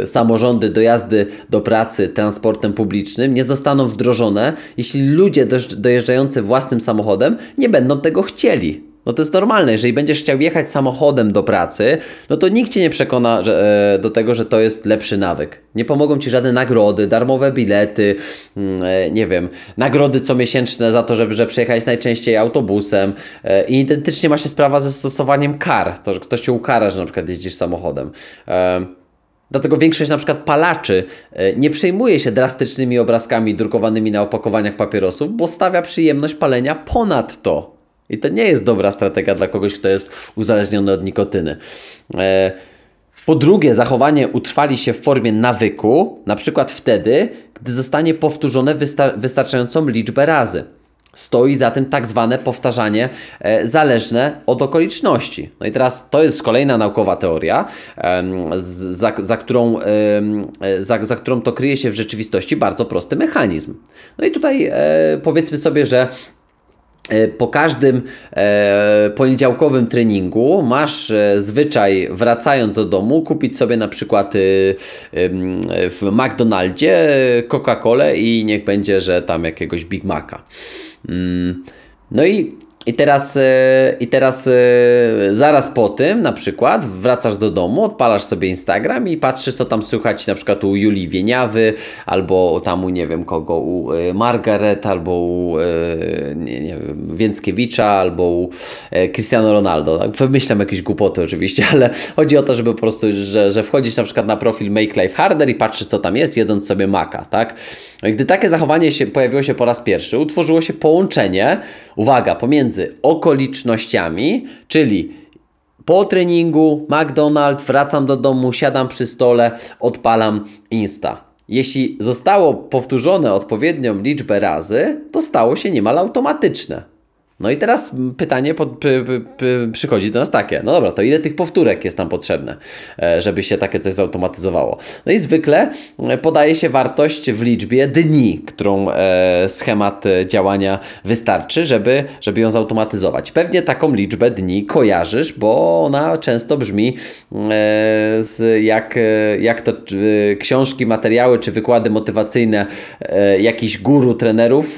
yy, samorządy dojazdy do pracy transportem publicznym nie zostaną wdrożone, jeśli ludzie dojeżdż- dojeżdżający własnym samochodem nie będą tego chcieli. No to jest normalne, jeżeli będziesz chciał jechać samochodem do pracy, no to nikt Cię nie przekona że, yy, do tego, że to jest lepszy nawyk. Nie pomogą Ci żadne nagrody, darmowe bilety, yy, nie wiem, nagrody comiesięczne za to, żeby że przejechać najczęściej autobusem. Yy, I identycznie ma się sprawa ze stosowaniem kar, to, że ktoś Cię ukara, że na przykład jeździsz samochodem. Yy. Dlatego większość na przykład palaczy nie przejmuje się drastycznymi obrazkami drukowanymi na opakowaniach papierosów, bo stawia przyjemność palenia ponad to. I to nie jest dobra strategia dla kogoś, kto jest uzależniony od nikotyny. Po drugie, zachowanie utrwali się w formie nawyku, na przykład wtedy, gdy zostanie powtórzone wystar- wystarczającą liczbę razy. Stoi za tym tak zwane powtarzanie e, zależne od okoliczności. No i teraz to jest kolejna naukowa teoria, e, za, za, którą, e, za, za którą to kryje się w rzeczywistości bardzo prosty mechanizm. No i tutaj e, powiedzmy sobie, że po każdym e, poniedziałkowym treningu masz e, zwyczaj, wracając do domu, kupić sobie na przykład e, e, w McDonaldzie Coca-Colę i niech będzie, że tam jakiegoś Big Maca. Mm. No i I teraz, i teraz zaraz po tym na przykład wracasz do domu, odpalasz sobie Instagram i patrzysz, co tam słychać na przykład u Julii Wieniawy, albo tam u nie wiem kogo, u Margaret, albo u nie, nie wiem, Więckiewicza, albo u Cristiano Ronaldo. Tak? Wymyślam jakieś głupoty oczywiście, ale chodzi o to, żeby po prostu, że, że wchodzisz na przykład na profil Make Life Harder i patrzysz, co tam jest, jedząc sobie maka, tak? Gdy takie zachowanie się pojawiło się po raz pierwszy, utworzyło się połączenie, uwaga, pomiędzy okolicznościami, czyli po treningu, McDonald's, wracam do domu, siadam przy stole, odpalam Insta. Jeśli zostało powtórzone odpowiednią liczbę razy, to stało się niemal automatyczne. No i teraz pytanie pod, py, py, py, przychodzi do nas takie, no dobra, to ile tych powtórek jest tam potrzebne, żeby się takie coś zautomatyzowało? No i zwykle podaje się wartość w liczbie dni, którą schemat działania wystarczy, żeby, żeby ją zautomatyzować. Pewnie taką liczbę dni kojarzysz, bo ona często brzmi jak, jak to książki, materiały czy wykłady motywacyjne jakichś guru, trenerów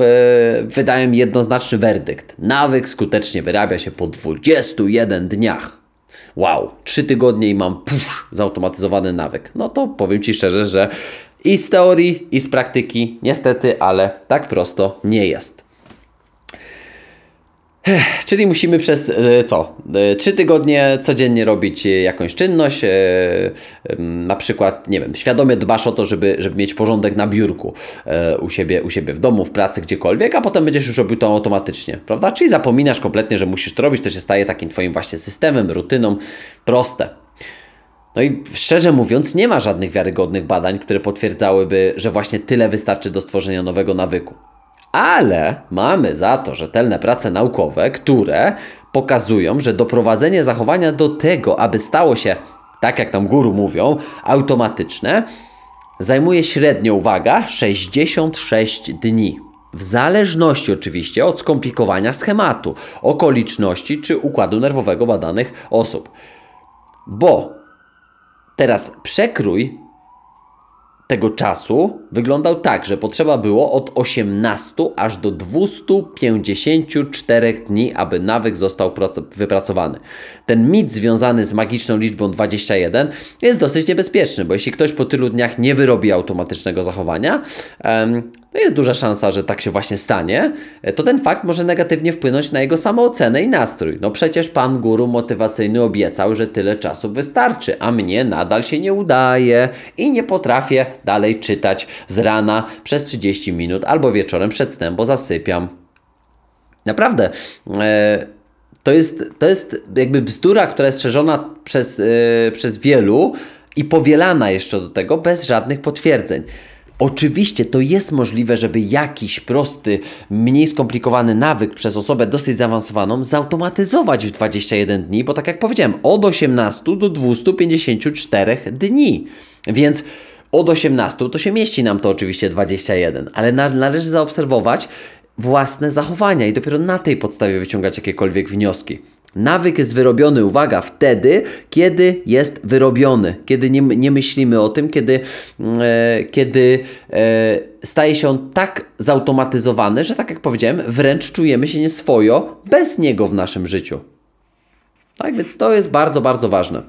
wydają jednoznaczny werdykt. Nawyk skutecznie wyrabia się po dwudziestu jeden dniach. Wow, trzy tygodnie i mam pusz, zautomatyzowany nawyk. No to powiem Ci szczerze, że i z teorii, i z praktyki niestety, ale tak prosto nie jest. Czyli musimy przez co? Trzy tygodnie codziennie robić jakąś czynność, na przykład, nie wiem, świadomie dbasz o to, żeby, żeby mieć porządek na biurku u siebie, u siebie w domu, w pracy, gdziekolwiek, a potem będziesz już robił to automatycznie, prawda? Czyli zapominasz kompletnie, że musisz to robić, to się staje takim Twoim właśnie systemem, rutyną, proste. No i szczerze mówiąc, nie ma żadnych wiarygodnych badań, które potwierdzałyby, że właśnie tyle wystarczy do stworzenia nowego nawyku. Ale mamy za to rzetelne prace naukowe, które pokazują, że doprowadzenie zachowania do tego, aby stało się, tak jak tam guru mówią, automatyczne, zajmuje średnio, uwaga, sześćdziesiąt sześć dni. W zależności oczywiście od skomplikowania schematu, okoliczności czy układu nerwowego badanych osób. Bo teraz przekrój tego czasu wyglądał tak, że potrzeba było od osiemnastu aż do dwustu pięćdziesięciu czterech dni, aby nawyk został wypracowany. Ten mit związany z magiczną liczbą dwadzieścia jeden jest dosyć niebezpieczny, bo jeśli ktoś po tylu dniach nie wyrobi automatycznego zachowania, to jest duża szansa, że tak się właśnie stanie, to ten fakt może negatywnie wpłynąć na jego samoocenę i nastrój. No przecież pan guru motywacyjny obiecał, że tyle czasu wystarczy, a mnie nadal się nie udaje i nie potrafię dalej czytać z rana przez trzydzieści minut albo wieczorem przed snem, bo zasypiam. Naprawdę, e, to jest, to jest jakby bzdura, która jest szerzona przez, e, przez wielu i powielana jeszcze do tego bez żadnych potwierdzeń. Oczywiście to jest możliwe, żeby jakiś prosty, mniej skomplikowany nawyk przez osobę dosyć zaawansowaną zautomatyzować w dwadzieścia jeden dni, bo tak jak powiedziałem, od osiemnastu do dwustu pięćdziesięciu czterech dni. Więc od osiemnastu to się mieści nam to oczywiście dwadzieścia jeden, ale należy zaobserwować własne zachowania i dopiero na tej podstawie wyciągać jakiekolwiek wnioski. Nawyk jest wyrobiony, uwaga, wtedy, kiedy jest wyrobiony, kiedy nie, nie myślimy o tym, kiedy, e, kiedy e, staje się on tak zautomatyzowany, że tak jak powiedziałem, wręcz czujemy się nieswojo bez niego w naszym życiu. Tak więc to jest bardzo, bardzo ważne,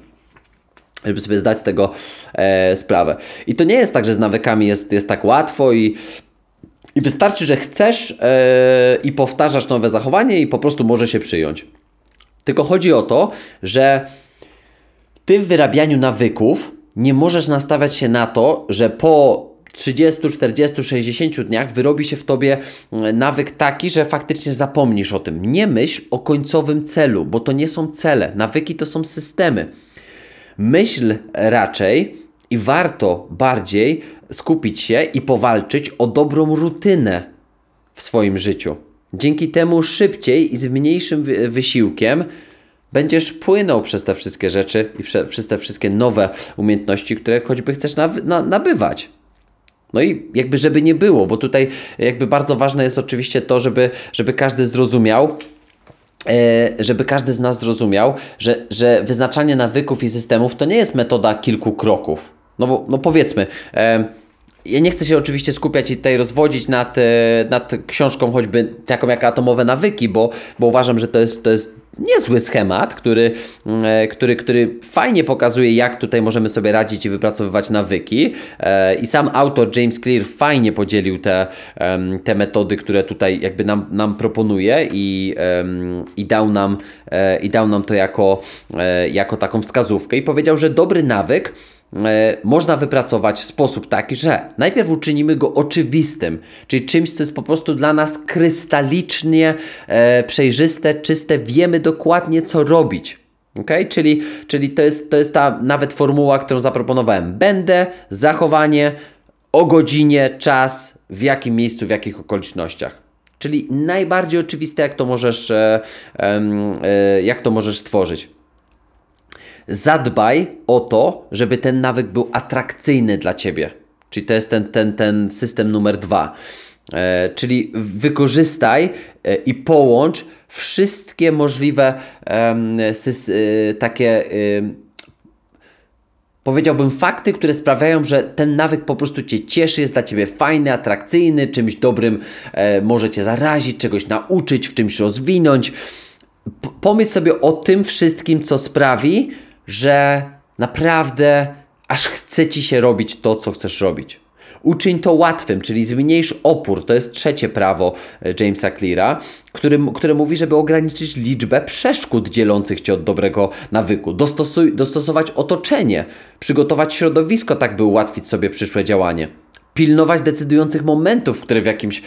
żeby sobie zdać z tego e, sprawę. I to nie jest tak, że z nawykami jest, jest tak łatwo i... I wystarczy, że chcesz yy, i powtarzasz nowe zachowanie i po prostu może się przyjąć. Tylko chodzi o to, że ty w wyrabianiu nawyków nie możesz nastawiać się na to, że po trzydziestu, czterdziestu, sześćdziesięciu dniach wyrobi się w tobie nawyk taki, że faktycznie zapomnisz o tym. Nie myśl o końcowym celu, bo to nie są cele. Nawyki to są systemy. Myśl raczej i warto bardziej skupić się i powalczyć o dobrą rutynę w swoim życiu. Dzięki temu szybciej i z mniejszym wysiłkiem będziesz płynął przez te wszystkie rzeczy i prze, przez te wszystkie nowe umiejętności, które choćby chcesz na, na, nabywać. No i jakby żeby nie było, bo tutaj jakby bardzo ważne jest oczywiście to, żeby, żeby każdy zrozumiał, żeby każdy z nas zrozumiał, że, że wyznaczanie nawyków i systemów to nie jest metoda kilku kroków. No bo no powiedzmy, e, ja nie chcę się oczywiście skupiać i tutaj rozwodzić nad, e, nad książką choćby taką jak Atomowe nawyki, bo, bo uważam, że to jest, to jest niezły schemat, który, e, który, który fajnie pokazuje, jak tutaj możemy sobie radzić i wypracowywać nawyki. E, I sam autor James Clear fajnie podzielił te, e, te metody, które tutaj jakby nam, nam proponuje i, e, i, dał nam, e, i dał nam to jako, e, jako taką wskazówkę i powiedział, że dobry nawyk można wypracować w sposób taki, że najpierw uczynimy go oczywistym, czyli czymś, co jest po prostu dla nas krystalicznie e, przejrzyste, czyste, wiemy dokładnie, co robić. Okay? Czyli, czyli to jest, to jest ta nawet formuła, którą zaproponowałem. Będę, zachowanie, o godzinie, czas, w jakim miejscu, w jakich okolicznościach. Czyli najbardziej oczywiste, jak to możesz, e, e, jak to możesz stworzyć. Zadbaj o to, żeby ten nawyk był atrakcyjny dla Ciebie. Czyli to jest ten, ten, ten system numer dwa. E, czyli wykorzystaj e, i połącz wszystkie możliwe e, sys, e, takie, e, powiedziałbym, fakty, które sprawiają, że ten nawyk po prostu Cię cieszy, jest dla Ciebie fajny, atrakcyjny, czymś dobrym e, może Cię zarazić, czegoś nauczyć, w czymś rozwinąć. P- pomyśl sobie o tym wszystkim, co sprawi, że naprawdę aż chce Ci się robić to, co chcesz robić. Uczyń to łatwym, czyli zmniejsz opór. To jest trzecie prawo Jamesa Cleara, który, które mówi, żeby ograniczyć liczbę przeszkód dzielących Cię od dobrego nawyku. Dostosuj, dostosować otoczenie, przygotować środowisko, tak by ułatwić sobie przyszłe działanie. Pilnować decydujących momentów, które w jakimś,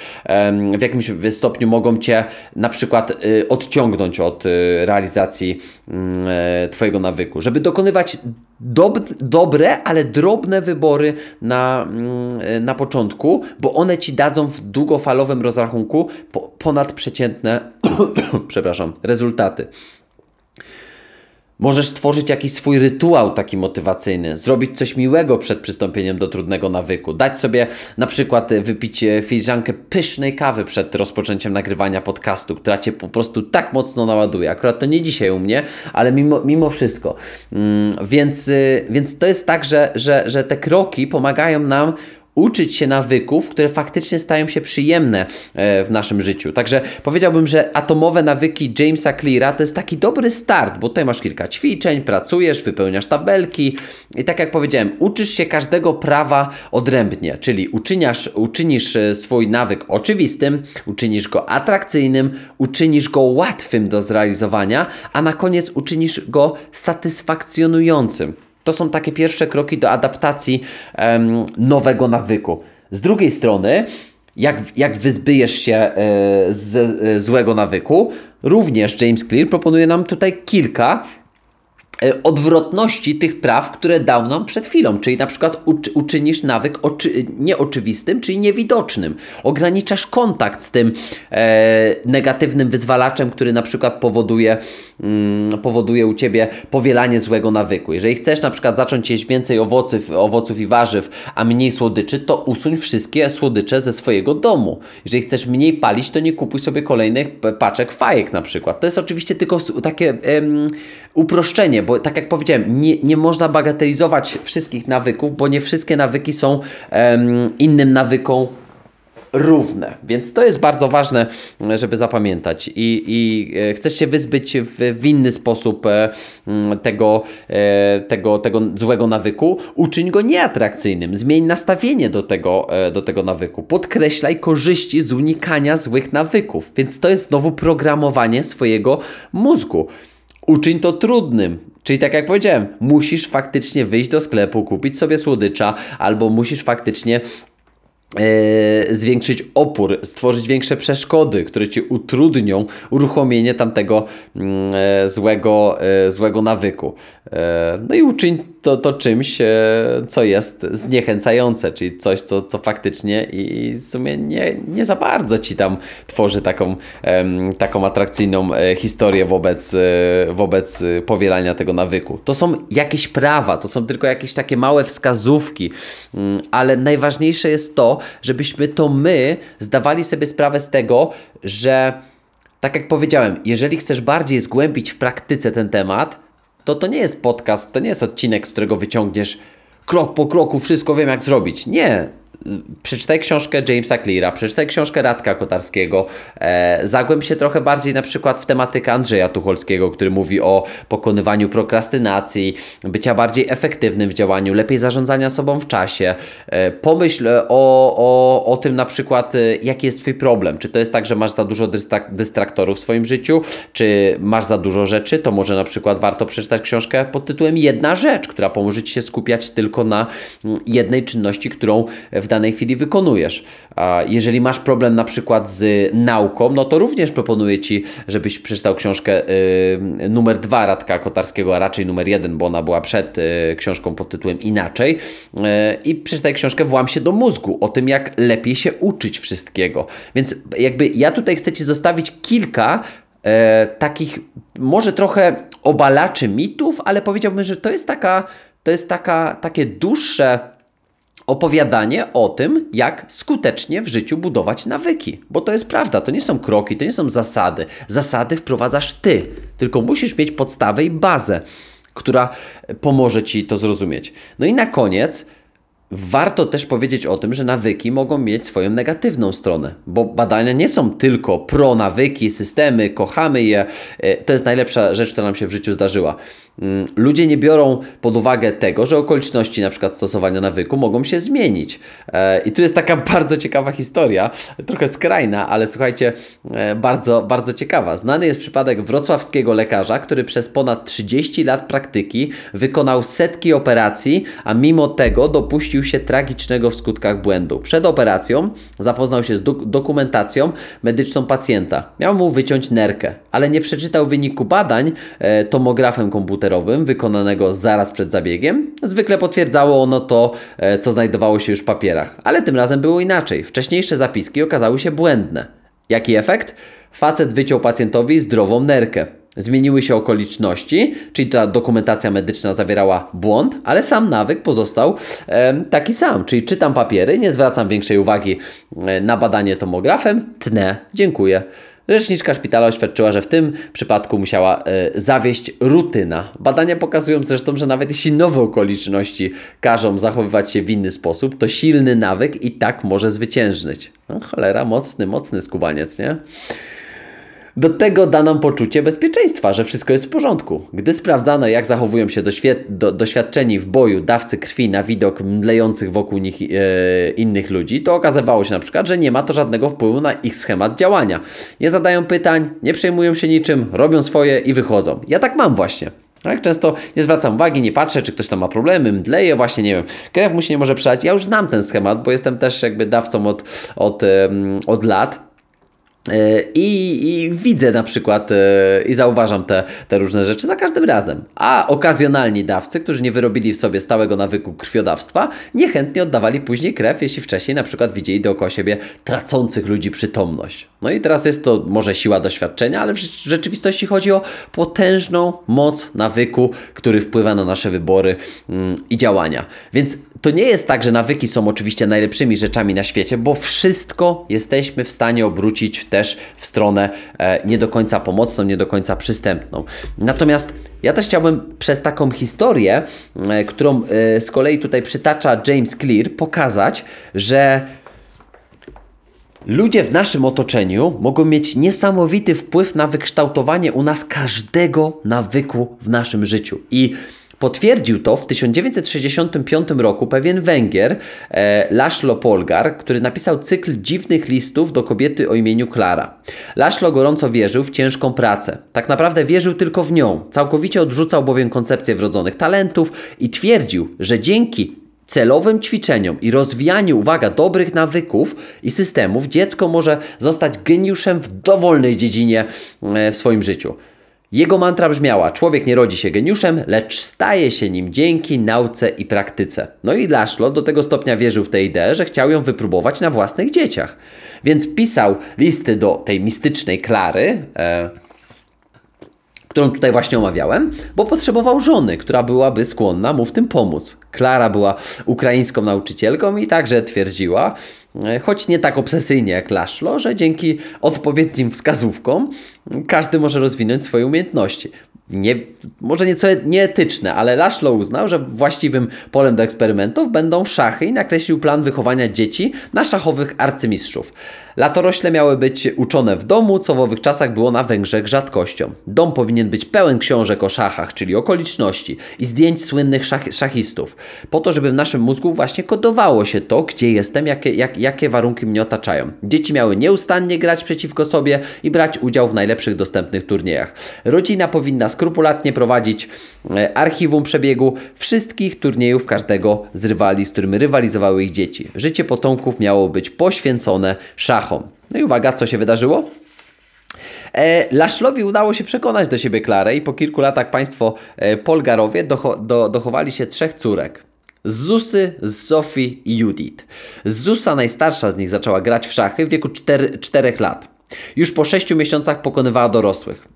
w jakimś stopniu mogą Cię na przykład odciągnąć od realizacji Twojego nawyku. Żeby dokonywać dob- dobre, ale drobne wybory na, na początku, bo one Ci dadzą w długofalowym rozrachunku ponadprzeciętne przepraszam, rezultaty. Możesz stworzyć jakiś swój rytuał taki motywacyjny, zrobić coś miłego przed przystąpieniem do trudnego nawyku, dać sobie na przykład wypić filiżankę pysznej kawy przed rozpoczęciem nagrywania podcastu, która Cię po prostu tak mocno naładuje. Akurat to nie dzisiaj u mnie, ale mimo, mimo wszystko. Mm, więc, y, więc to jest tak, że, że, że te kroki pomagają nam uczyć się nawyków, które faktycznie stają się przyjemne w naszym życiu. Także powiedziałbym, że atomowe nawyki Jamesa Cleara to jest taki dobry start, bo tutaj masz kilka ćwiczeń, pracujesz, wypełniasz tabelki i tak jak powiedziałem, uczysz się każdego prawa odrębnie, czyli uczyniasz, uczynisz swój nawyk oczywistym, uczynisz go atrakcyjnym, uczynisz go łatwym do zrealizowania, a na koniec uczynisz go satysfakcjonującym. To są takie pierwsze kroki do adaptacji em, nowego nawyku. Z drugiej strony, jak, jak wyzbyjesz się e, z e, złego nawyku, również James Clear proponuje nam tutaj kilka e, odwrotności tych praw, które dał nam przed chwilą. Czyli na przykład uczy, uczynisz nawyk oczy, nieoczywistym, czyli niewidocznym. Ograniczasz kontakt z tym e, negatywnym wyzwalaczem, który na przykład powoduje... powoduje u Ciebie powielanie złego nawyku. Jeżeli chcesz na przykład zacząć jeść więcej owoców, owoców i warzyw, a mniej słodyczy, to usuń wszystkie słodycze ze swojego domu. Jeżeli chcesz mniej palić, to nie kupuj sobie kolejnych paczek fajek na przykład. To jest oczywiście tylko takie um, uproszczenie, bo tak jak powiedziałem, nie, nie można bagatelizować wszystkich nawyków, bo nie wszystkie nawyki są um, innym nawykom równe. Więc to jest bardzo ważne, żeby zapamiętać. I, i chcesz się wyzbyć w, w inny sposób tego, tego, tego złego nawyku, uczyń go nieatrakcyjnym. Zmień nastawienie do tego, do tego nawyku. Podkreślaj korzyści z unikania złych nawyków. Więc to jest znowu programowanie swojego mózgu. Uczyń to trudnym. Czyli tak jak powiedziałem, musisz faktycznie wyjść do sklepu, kupić sobie słodycza, albo musisz faktycznie Yy, zwiększyć opór, stworzyć większe przeszkody, które Ci utrudnią uruchomienie tamtego yy, złego, yy, złego nawyku. Yy, no i uczyń to, to czymś, yy, co jest zniechęcające, czyli coś, co, co faktycznie i, i w sumie nie, nie za bardzo Ci tam tworzy taką, yy, taką atrakcyjną yy, historię wobec, yy, wobec yy, powielania tego nawyku. To są jakieś prawa, to są tylko jakieś takie małe wskazówki, yy, ale najważniejsze jest to, żebyśmy to my zdawali sobie sprawę z tego, że tak jak powiedziałem, jeżeli chcesz bardziej zgłębić w praktyce ten temat, to to nie jest podcast, to nie jest odcinek, z którego wyciągniesz krok po kroku, wszystko wiem jak zrobić. Nie. Przeczytaj książkę Jamesa Cleara, przeczytaj książkę Radka Kotarskiego, e, zagłęb się trochę bardziej na przykład w tematykę Andrzeja Tucholskiego, który mówi o pokonywaniu prokrastynacji, bycia bardziej efektywnym w działaniu, lepiej zarządzania sobą w czasie. E, pomyśl o, o, o tym na przykład, e, jaki jest Twój problem. Czy to jest tak, że masz za dużo dystra- dystraktorów w swoim życiu, czy masz za dużo rzeczy, to może na przykład warto przeczytać książkę pod tytułem Jedna rzecz, która pomoże Ci się skupiać tylko na m, jednej czynności, którą w danej chwili wykonujesz. Jeżeli masz problem na przykład z nauką, no to również proponuję Ci, żebyś przeczytał książkę y, numer dwa Radka Kotarskiego, a raczej numer jeden, bo ona była przed y, książką pod tytułem Inaczej. Y, I przeczytaj książkę Włam się do mózgu, o tym jak lepiej się uczyć wszystkiego. Więc jakby ja tutaj chcę Ci zostawić kilka y, takich może trochę obalaczy mitów, ale powiedziałbym, że to jest taka, to jest taka, takie dłuższe opowiadanie o tym, jak skutecznie w życiu budować nawyki. Bo to jest prawda, to nie są kroki, to nie są zasady. Zasady wprowadzasz Ty, tylko musisz mieć podstawę i bazę, która pomoże Ci to zrozumieć. No i na koniec warto też powiedzieć o tym, że nawyki mogą mieć swoją negatywną stronę, bo badania nie są tylko pro nawyki, systemy, kochamy je. To jest najlepsza rzecz, która nam się w życiu zdarzyła. Ludzie nie biorą pod uwagę tego, że okoliczności na przykład stosowania nawyku mogą się zmienić. I tu jest taka bardzo ciekawa historia, trochę skrajna, ale słuchajcie, bardzo, bardzo ciekawa. Znany jest przypadek wrocławskiego lekarza, który przez ponad trzydzieści lat praktyki wykonał setki operacji, a mimo tego dopuścił się tragicznego w skutkach błędu. Przed operacją zapoznał się z dok- dokumentacją medyczną pacjenta. Miał mu wyciąć nerkę, ale nie przeczytał wyniku badań e, tomografem komputerowym, wykonanego zaraz przed zabiegiem. Zwykle potwierdzało ono to, co znajdowało się już w papierach. Ale tym razem było inaczej. Wcześniejsze zapiski okazały się błędne. Jaki efekt? Facet wyciął pacjentowi zdrową nerkę. Zmieniły się okoliczności, czyli ta dokumentacja medyczna zawierała błąd, ale sam nawyk pozostał e, taki sam, czyli czytam papiery, nie zwracam większej uwagi e, na badanie tomografem, tnę, dziękuję. Rzeczniczka szpitala oświadczyła, że w tym przypadku musiała y, zawieść rutyna. Badania pokazują zresztą, że nawet jeśli nowe okoliczności każą zachowywać się w inny sposób, to silny nawyk i tak może zwyciężyć. No cholera, mocny, mocny skubaniec, nie? Do tego da nam poczucie bezpieczeństwa, że wszystko jest w porządku. Gdy sprawdzano, jak zachowują się do, doświadczeni w boju dawcy krwi na widok mdlejących wokół nich e, innych ludzi, to okazywało się na przykład, że nie ma to żadnego wpływu na ich schemat działania. Nie zadają pytań, nie przejmują się niczym, robią swoje i wychodzą. Ja tak mam właśnie. Tak? Często nie zwracam uwagi, nie patrzę, czy ktoś tam ma problemy, mdleje, właśnie nie wiem, krew mu się nie może przelać. Ja już znam ten schemat, bo jestem też jakby dawcą od, od, um, od lat. I, i widzę na przykład yy, i zauważam te, te różne rzeczy za każdym razem. A okazjonalni dawcy, którzy nie wyrobili w sobie stałego nawyku krwiodawstwa, niechętnie oddawali później krew, jeśli wcześniej na przykład widzieli dookoła siebie tracących ludzi przytomność. No i teraz jest to może siła doświadczenia, ale w rzeczywistości chodzi o potężną moc nawyku, który wpływa na nasze wybory yy, i działania. Więc to nie jest tak, że nawyki są oczywiście najlepszymi rzeczami na świecie, bo wszystko jesteśmy w stanie obrócić też w stronę e, nie do końca pomocną, nie do końca przystępną. Natomiast ja też chciałbym przez taką historię, e, którą e, z kolei tutaj przytacza James Clear, pokazać, że ludzie w naszym otoczeniu mogą mieć niesamowity wpływ na wykształtowanie u nas każdego nawyku w naszym życiu. I potwierdził to w tysiąc dziewięćset sześćdziesiątym piątym roku pewien Węgier, e, László Polgar, który napisał cykl dziwnych listów do kobiety o imieniu Klara. László gorąco wierzył w ciężką pracę. Tak naprawdę wierzył tylko w nią. Całkowicie odrzucał bowiem koncepcję wrodzonych talentów i twierdził, że dzięki celowym ćwiczeniom i rozwijaniu, uwaga, dobrych nawyków i systemów dziecko może zostać geniuszem w dowolnej dziedzinie e, w swoim życiu. Jego mantra brzmiała: człowiek nie rodzi się geniuszem, lecz staje się nim dzięki nauce i praktyce. No i László do tego stopnia wierzył w tę ideę, że chciał ją wypróbować na własnych dzieciach. Więc pisał listy do tej mistycznej Klary, e, którą tutaj właśnie omawiałem, bo potrzebował żony, która byłaby skłonna mu w tym pomóc. Klara była ukraińską nauczycielką i także twierdziła, choć nie tak obsesyjnie jak László, że dzięki odpowiednim wskazówkom każdy może rozwinąć swoje umiejętności. Nie, może nieco nieetyczne, ale László uznał, że właściwym polem do eksperymentów będą szachy i nakreślił plan wychowania dzieci na szachowych arcymistrzów. Latorośle miały być uczone w domu, co w owych czasach było na Węgrzech rzadkością. Dom powinien być pełen książek o szachach, czyli okoliczności i zdjęć słynnych szach, szachistów, po to, żeby w naszym mózgu właśnie kodowało się to, gdzie jestem, jakie, jak, jakie warunki mnie otaczają. Dzieci miały nieustannie grać przeciwko sobie i brać udział w najlepszych dostępnych turniejach. Rodzina powinna skrupulatnie prowadzić archiwum przebiegu wszystkich turniejów każdego z rywali, z którym rywalizowały ich dzieci. Życie potomków miało być poświęcone szachom. No i uwaga, co się wydarzyło? E, Lászlówi udało się przekonać do siebie Klarę i po kilku latach państwo e, Polgarowie docho, do, dochowali się trzech córek. Zsusy, Zofii i Judith. Zsusa, najstarsza z nich, zaczęła grać w szachy w wieku czterech lat. Już po sześciu miesiącach pokonywała dorosłych.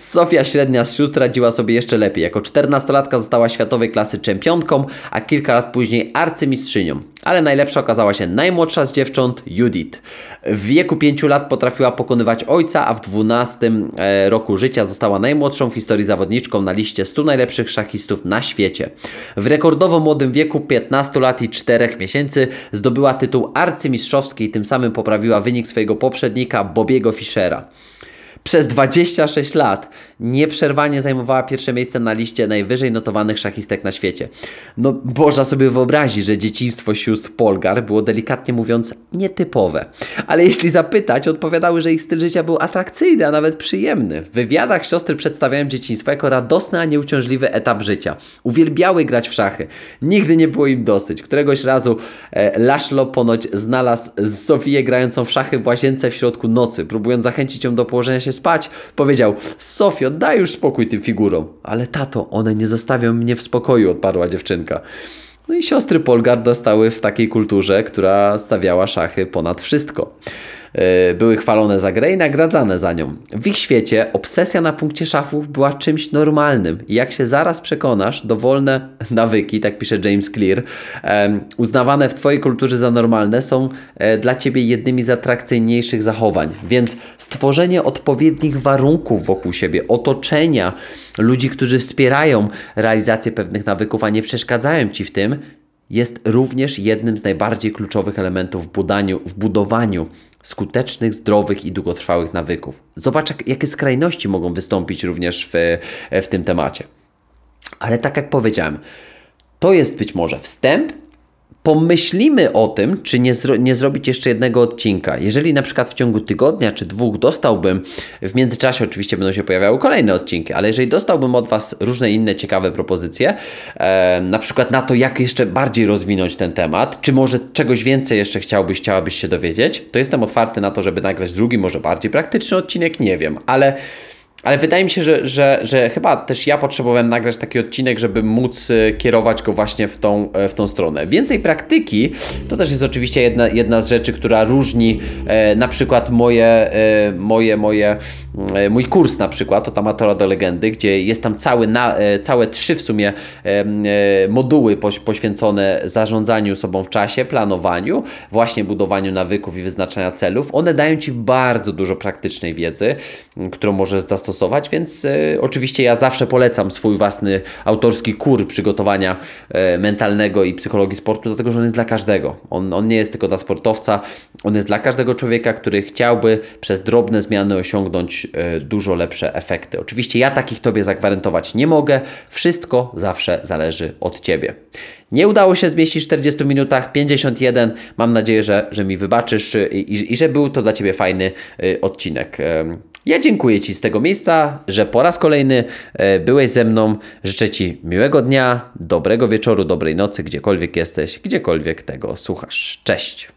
Zofia, średnia z sióstr, radziła sobie jeszcze lepiej. Jako czternastolatka została światowej klasy czempionką, a kilka lat później arcymistrzynią. Ale najlepsza okazała się najmłodsza z dziewcząt, Judith. W wieku pięciu lat potrafiła pokonywać ojca, a w dwunastym roku życia została najmłodszą w historii zawodniczką na liście stu najlepszych szachistów na świecie. W rekordowo młodym wieku piętnastu lat i czterech miesięcy zdobyła tytuł arcymistrzowski i tym samym poprawiła wynik swojego poprzednika, Bobby'ego Fischera. Przez dwadzieścia sześć lat nieprzerwanie zajmowała pierwsze miejsce na liście najwyżej notowanych szachistek na świecie. No, można sobie wyobrazić, że dzieciństwo sióstr Polgar było delikatnie mówiąc nietypowe. Ale jeśli zapytać, odpowiadały, że ich styl życia był atrakcyjny, a nawet przyjemny. W wywiadach siostry przedstawiają dzieciństwo jako radosny, a nieuciążliwy etap życia. Uwielbiały grać w szachy. Nigdy nie było im dosyć. Któregoś razu e, László ponoć znalazł Zofię grającą w szachy w łazience w środku nocy. Próbując zachęcić ją do położenia się spać, powiedział: Zofio, daj już spokój tym figurom. Ale tato, one nie zostawią mnie w spokoju, odparła dziewczynka. No i siostry Polgar dostały w takiej kulturze, która stawiała szachy ponad wszystko. były chwalone za grę i nagradzane za nią. W ich świecie obsesja na punkcie szachów była czymś normalnym i jak się zaraz przekonasz, dowolne nawyki, tak pisze James Clear, uznawane w twojej kulturze za normalne są dla ciebie jednymi z atrakcyjniejszych zachowań. Więc stworzenie odpowiednich warunków wokół siebie, otoczenia, ludzi, którzy wspierają realizację pewnych nawyków, a nie przeszkadzają ci w tym, jest również jednym z najbardziej kluczowych elementów w budowaniu, w budowaniu skutecznych, zdrowych i długotrwałych nawyków. Zobacz, jak, jakie skrajności mogą wystąpić również w, w tym temacie. Ale tak jak powiedziałem, to jest być może wstęp. Pomyślimy o tym, czy nie, zro- nie zrobić jeszcze jednego odcinka. Jeżeli na przykład w ciągu tygodnia czy dwóch dostałbym, w międzyczasie oczywiście będą się pojawiały kolejne odcinki, ale jeżeli dostałbym od Was różne inne ciekawe propozycje, e, na przykład na to, jak jeszcze bardziej rozwinąć ten temat, czy może czegoś więcej jeszcze chciałbyś, chciałabyś się dowiedzieć, to jestem otwarty na to, żeby nagrać drugi, może bardziej praktyczny odcinek, nie wiem, ale... Ale wydaje mi się, że, że, że chyba też ja potrzebowałem nagrać taki odcinek, żeby móc kierować go właśnie w tą, w tą stronę. Więcej praktyki to też jest oczywiście jedna, jedna z rzeczy, która różni e, na przykład moje, e, moje, moje, e, mój kurs na przykład od amatora do legendy, gdzie jest tam cały na, e, całe trzy w sumie e, moduły poś, poświęcone zarządzaniu sobą w czasie, planowaniu, właśnie budowaniu nawyków i wyznaczania celów. One dają Ci bardzo dużo praktycznej wiedzy, którą możesz zastosować. Więc y, oczywiście ja zawsze polecam swój własny autorski kur przygotowania y, mentalnego i psychologii sportu, dlatego że on jest dla każdego. On, on nie jest tylko dla sportowca, on jest dla każdego człowieka, który chciałby przez drobne zmiany osiągnąć y, dużo lepsze efekty. Oczywiście ja takich Tobie zagwarantować nie mogę. Wszystko zawsze zależy od Ciebie. Nie udało się zmieścić w czterdziestu minutach, pięćdziesiąt jeden. Mam nadzieję, że, że mi wybaczysz i, i, i że był to dla Ciebie fajny y, odcinek. Y, Ja dziękuję Ci z tego miejsca, że po raz kolejny byłeś ze mną. Życzę Ci miłego dnia, dobrego wieczoru, dobrej nocy, gdziekolwiek jesteś, gdziekolwiek tego słuchasz. Cześć!